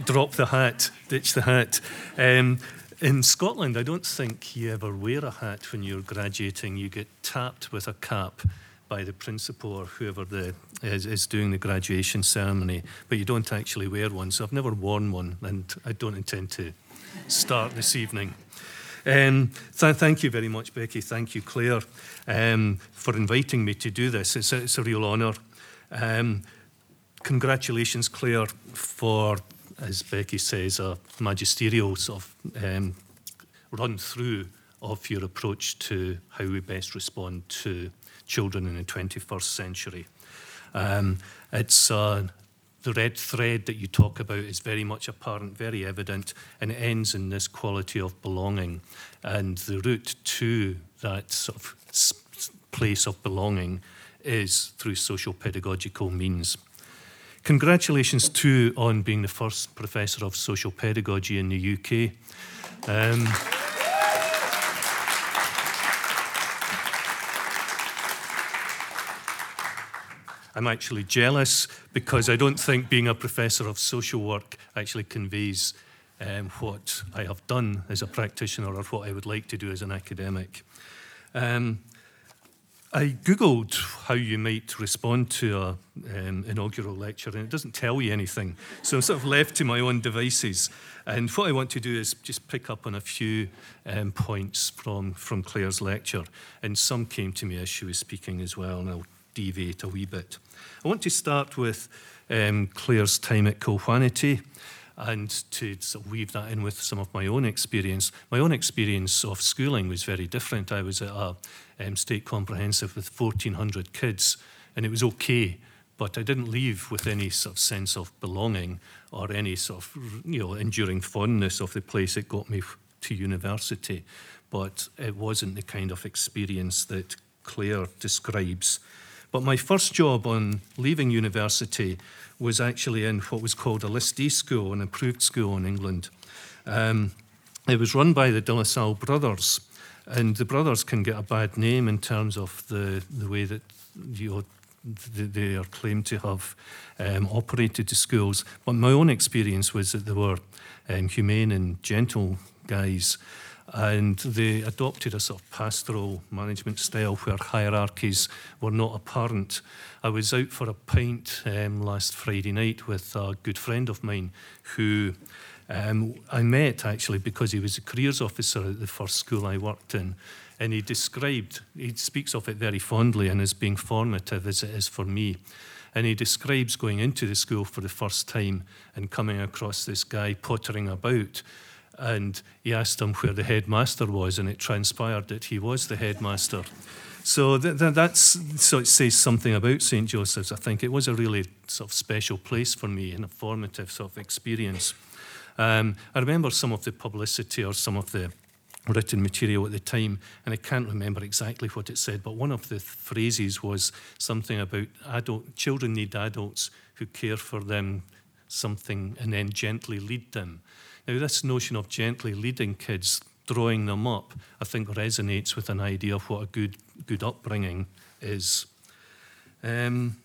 drop the hat, ditch the hat. Um, In Scotland, I don't think you ever wear a hat when you're graduating. You get tapped with a cap by the principal or whoever the, is, is doing the graduation ceremony, but you don't actually wear one, so I've never worn one, and I don't intend to start this evening. Um, th- thank you very much, Becky. Thank you, Claire, um, for inviting me to do this. It's a, it's a real honour. Um, congratulations, Claire, for, as Becky says, a magisterial sort of um, run-through of your approach to how we best respond to children in the twenty-first century. Um, it's uh, the red thread that you talk about is very much apparent, very evident, and it ends in this quality of belonging. And the route to that sort of place of belonging is through social pedagogical means. Congratulations too on being the first Professor of Social Pedagogy in the U K. Um, I'm actually jealous because I don't think being a Professor of Social Work actually conveys um, what I have done as a practitioner or what I would like to do as an academic. Um, I Googled how you might respond to an um, inaugural lecture, and it doesn't tell you anything. So I'm sort of left to my own devices. And what I want to do is just pick up on a few um, points from, from Claire's lecture. And some came to me as she was speaking as well, and I'll deviate a wee bit. I want to start with um, Claire's time at Kilquhanity, and to sort of weave that in with some of my own experience. My own experience of schooling was very different. I was at a um, state comprehensive with fourteen hundred kids, and it was okay, but I didn't leave with any sort of sense of belonging or any sort of, you know, enduring fondness of the place. It got me to university, but it wasn't the kind of experience that Claire describes. But my first job on leaving university was actually in what was called a List D school, an improved school in England. Um, it was run by the de La Salle brothers, and the brothers can get a bad name in terms of the, the way that, you know, they are claimed to have um, operated the schools. But my own experience was that they were um, humane and gentle guys, and they adopted a sort of pastoral management style where hierarchies were not apparent. I was out for a pint um, last Friday night with a good friend of mine who um, I met actually because he was a careers officer at the first school I worked in, and he described, he speaks of it very fondly and as being formative as it is for me. And he describes going into the school for the first time and coming across this guy pottering about. And he asked him where the headmaster was, and it transpired that he was the headmaster. So th- th- that's so it says something about Saint Joseph's, I think. It was a really sort of special place for me and a formative sort of experience. Um, I remember some of the publicity or some of the written material at the time, and I can't remember exactly what it said, but one of the th- phrases was something about adult children need adults who care for them something and then gently lead them. Now, this notion of gently leading kids, drawing them up, I think resonates with an idea of what a good good upbringing is. Um,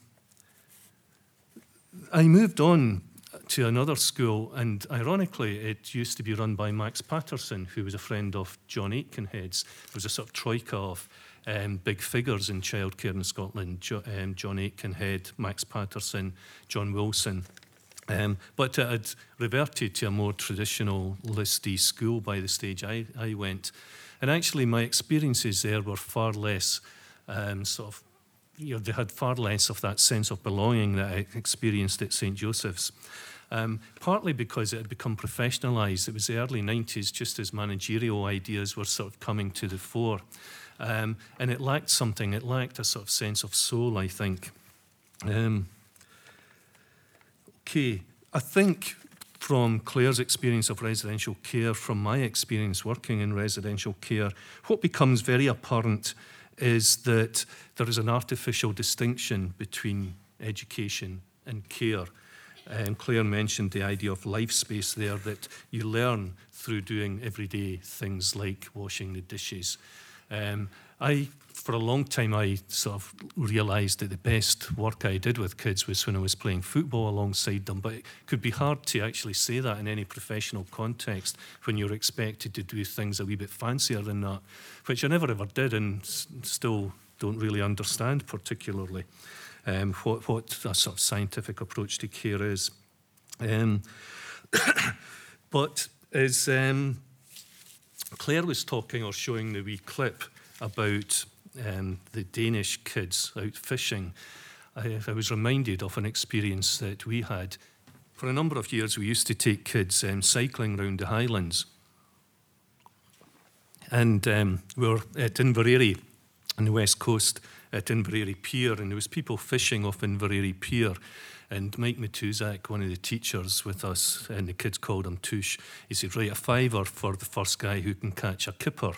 I moved on to another school, and ironically, it used to be run by Max Patterson, who was a friend of John Aitkenhead's. There was a sort of troika of um, big figures in childcare in Scotland, jo- um, John Aitkenhead, Max Patterson, John Wilson. Um, but it had reverted to a more traditional List D school by the stage I, I went. And actually my experiences there were far less, um, sort of, you know, they had far less of that sense of belonging that I experienced at Saint Joseph's. Um, partly because it had become professionalised. It was the early nineties, just as managerial ideas were sort of coming to the fore. Um, and it lacked something. It lacked a sort of sense of soul, I think. Um, Okay, I think from Claire's experience of residential care, from my experience working in residential care, what becomes very apparent is that there is an artificial distinction between education and care. Um, Claire mentioned the idea of life space there, that you learn through doing everyday things like washing the dishes. Um, I, for a long time, I sort of realised that the best work I did with kids was when I was playing football alongside them, but it could be hard to actually say that in any professional context when you're expected to do things a wee bit fancier than that, which I never ever did and s- still don't really understand particularly um, what, what a sort of scientific approach to care is. Um, but as um, Claire was talking or showing the wee clip about um, the Danish kids out fishing, I, I was reminded of an experience that we had. For a number of years, we used to take kids um, cycling around the Highlands. And um, we were at Inverary on the west coast at Inverary Pier, and there was people fishing off Inverary Pier. And Mike Matuzak, one of the teachers with us, and the kids called him Tush, he said, right, a fiver for the first guy who can catch a kipper.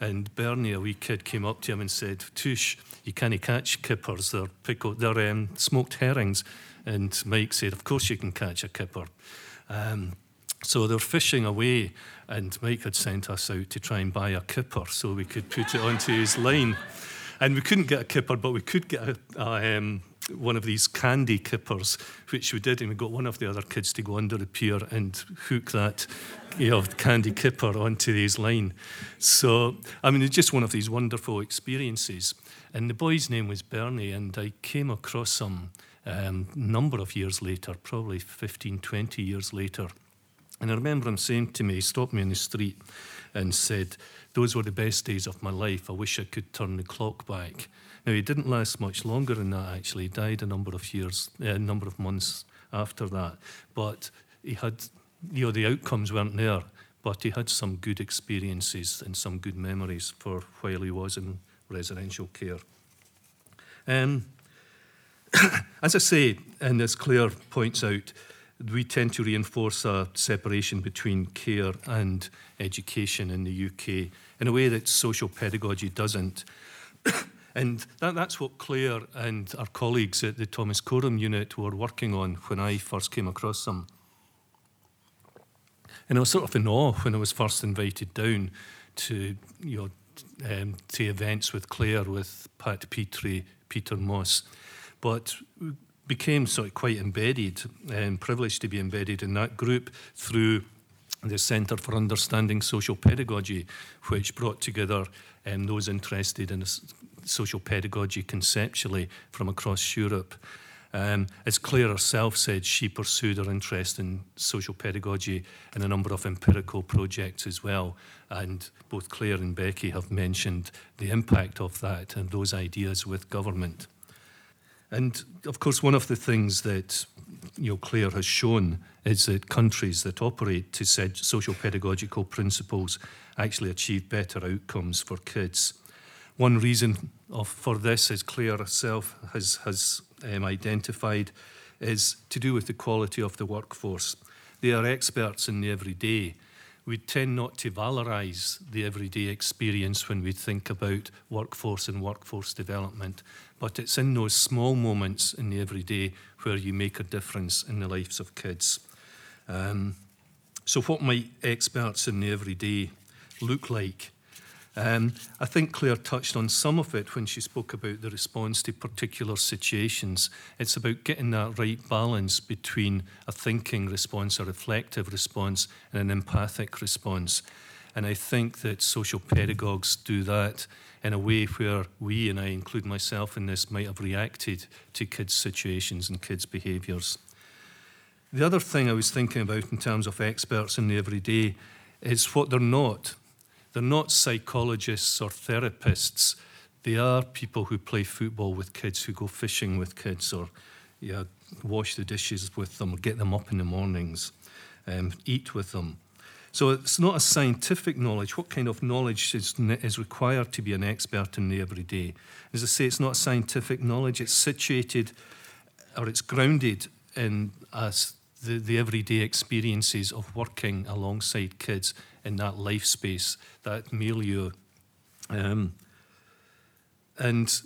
and Bernie, a wee kid, came up to him and said, "Tush, you can't catch kippers, they're, pickle, they're um, smoked herrings." And Mike said, "Of course you can catch a kipper." Um, so they're fishing away, and Mike had sent us out to try and buy a kipper so we could put it onto his line. And we couldn't get a kipper, but we could get a, a, um, one of these candy kippers, which we did, and we got one of the other kids to go under the pier and hook that, you know, candy kipper onto his line. So, I mean, it's just one of these wonderful experiences. And the boy's name was Bernie, and I came across him a um, number of years later, probably fifteen, twenty years later. And I remember him saying to me, he stopped me in the street and said, "Those were the best days of my life. I wish I could turn the clock back." Now, he didn't last much longer than that, actually. He died a number of years, a number of months after that. But he had, you know, the outcomes weren't there, but he had some good experiences and some good memories for while he was in residential care. Um, as I say, and as Claire points out, we tend to reinforce a separation between care and education in the U K in a way that social pedagogy doesn't. And that, that's what Claire and our colleagues at the Thomas Coram Unit were working on when I first came across them. And I was sort of in awe when I was first invited down to, you know, um, to events with Claire, with Pat Petrie, Peter Moss. But became sort of quite embedded and privileged to be embedded in that group through the Centre for Understanding Social Pedagogy, which brought together um, those interested in social pedagogy conceptually from across Europe. Um, as Claire herself said, she pursued her interest in social pedagogy in a number of empirical projects as well, and both Claire and Becky have mentioned the impact of that and those ideas with government. And, of course, one of the things that, you know, Claire has shown is that countries that operate to said social pedagogical principles actually achieve better outcomes for kids. One reason of, for this, as Claire herself has, has um, identified, is to do with the quality of the workforce. They are experts in the everyday. We tend not to valorise the everyday experience when we think about workforce and workforce development, but it's in those small moments in the everyday where you make a difference in the lives of kids. Um, so what might experts in the everyday look like? Um, I think Claire touched on some of it when she spoke about the response to particular situations. It's about getting that right balance between a thinking response, a reflective response, and an empathic response. And I think that social pedagogues do that in a way where we, and I include myself in this, might have reacted to kids' situations and kids' behaviours. The other thing I was thinking about in terms of experts in the everyday is what they're not. They're not psychologists or therapists. They are people who play football with kids, who go fishing with kids, or you know, wash the dishes with them, or get them up in the mornings, um, eat with them. So it's not a scientific knowledge. What kind of knowledge is, is required to be an expert in the everyday? As I say, it's not scientific knowledge. It's situated, or it's grounded in us, the, the everyday experiences of working alongside kids in that life space, that milieu. Um, and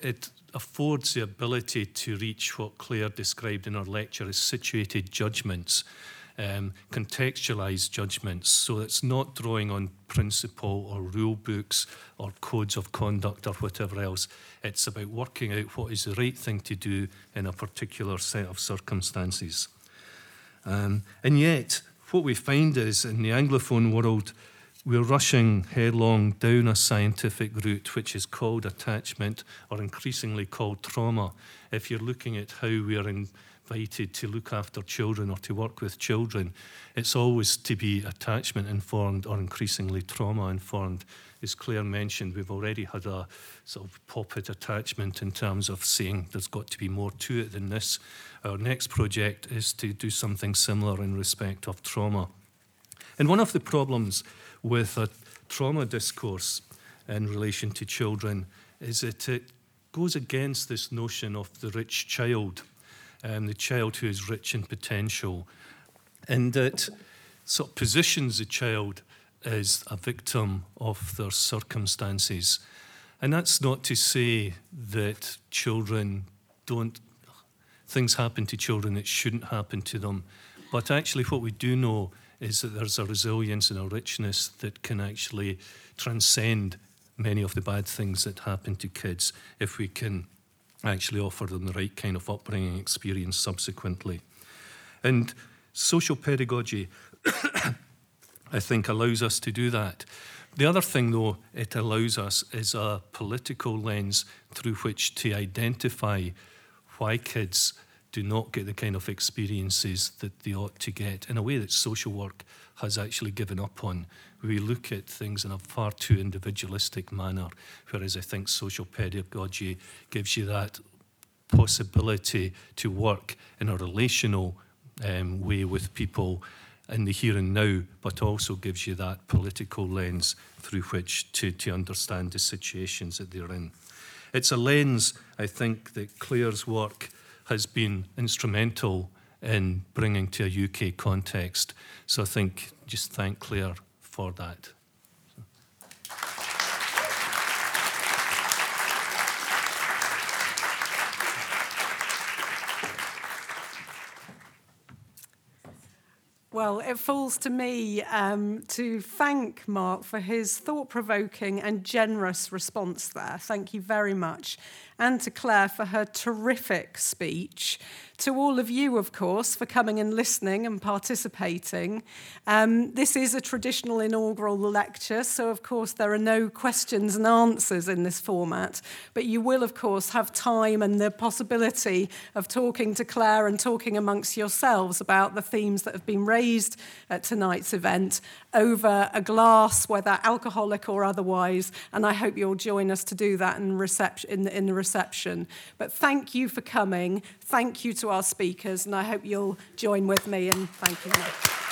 it affords the ability to reach what Claire described in her lecture as situated judgments, um, contextualised judgments. So it's not drawing on principle or rule books or codes of conduct or whatever else. It's about working out what is the right thing to do in a particular set of circumstances. Um, and yet, what we find is, in the Anglophone world, we're rushing headlong down a scientific route which is called attachment, or increasingly called trauma. If you're looking at how we are invited to look after children or to work with children, it's always to be attachment-informed or increasingly trauma-informed. As Claire mentioned, we've already had a sort of poppet attachment in terms of saying there's got to be more to it than this. Our next project is to do something similar in respect of trauma. And one of the problems with a trauma discourse in relation to children is that it goes against this notion of the rich child, um, the child who is rich in potential, and that sort of positions the child is a victim of their circumstances. And that's not to say that children don't, things happen to children that shouldn't happen to them. But actually what we do know is that there's a resilience and a richness that can actually transcend many of the bad things that happen to kids if we can actually offer them the right kind of upbringing experience subsequently. And social pedagogy, I think, allows us to do that. The other thing, though, it allows us is a political lens through which to identify why kids do not get the kind of experiences that they ought to get in a way that social work has actually given up on. We look at things in a far too individualistic manner, whereas I think social pedagogy gives you that possibility to work in a relational um, way with people in the here and now, but also gives you that political lens through which to, to understand the situations that they're in. It's a lens, I think, that Claire's work has been instrumental in bringing to a U K context. So I think just thank Claire for that. Well, it falls to me um, to thank Mark for his thought-provoking and generous response there. Thank you very much. And to Claire for her terrific speech. To all of you, of course, for coming and listening and participating. Um, this is a traditional inaugural lecture, so, of course, there are no questions and answers in this format. But you will, of course, have time and the possibility of talking to Claire and talking amongst yourselves about the themes that have been raised at tonight's event over a glass, whether alcoholic or otherwise. And I hope you'll join us to do that in, reception, in, the, in the reception. But thank you for coming. Thank you to our speakers, and I hope you'll join with me in thanking them.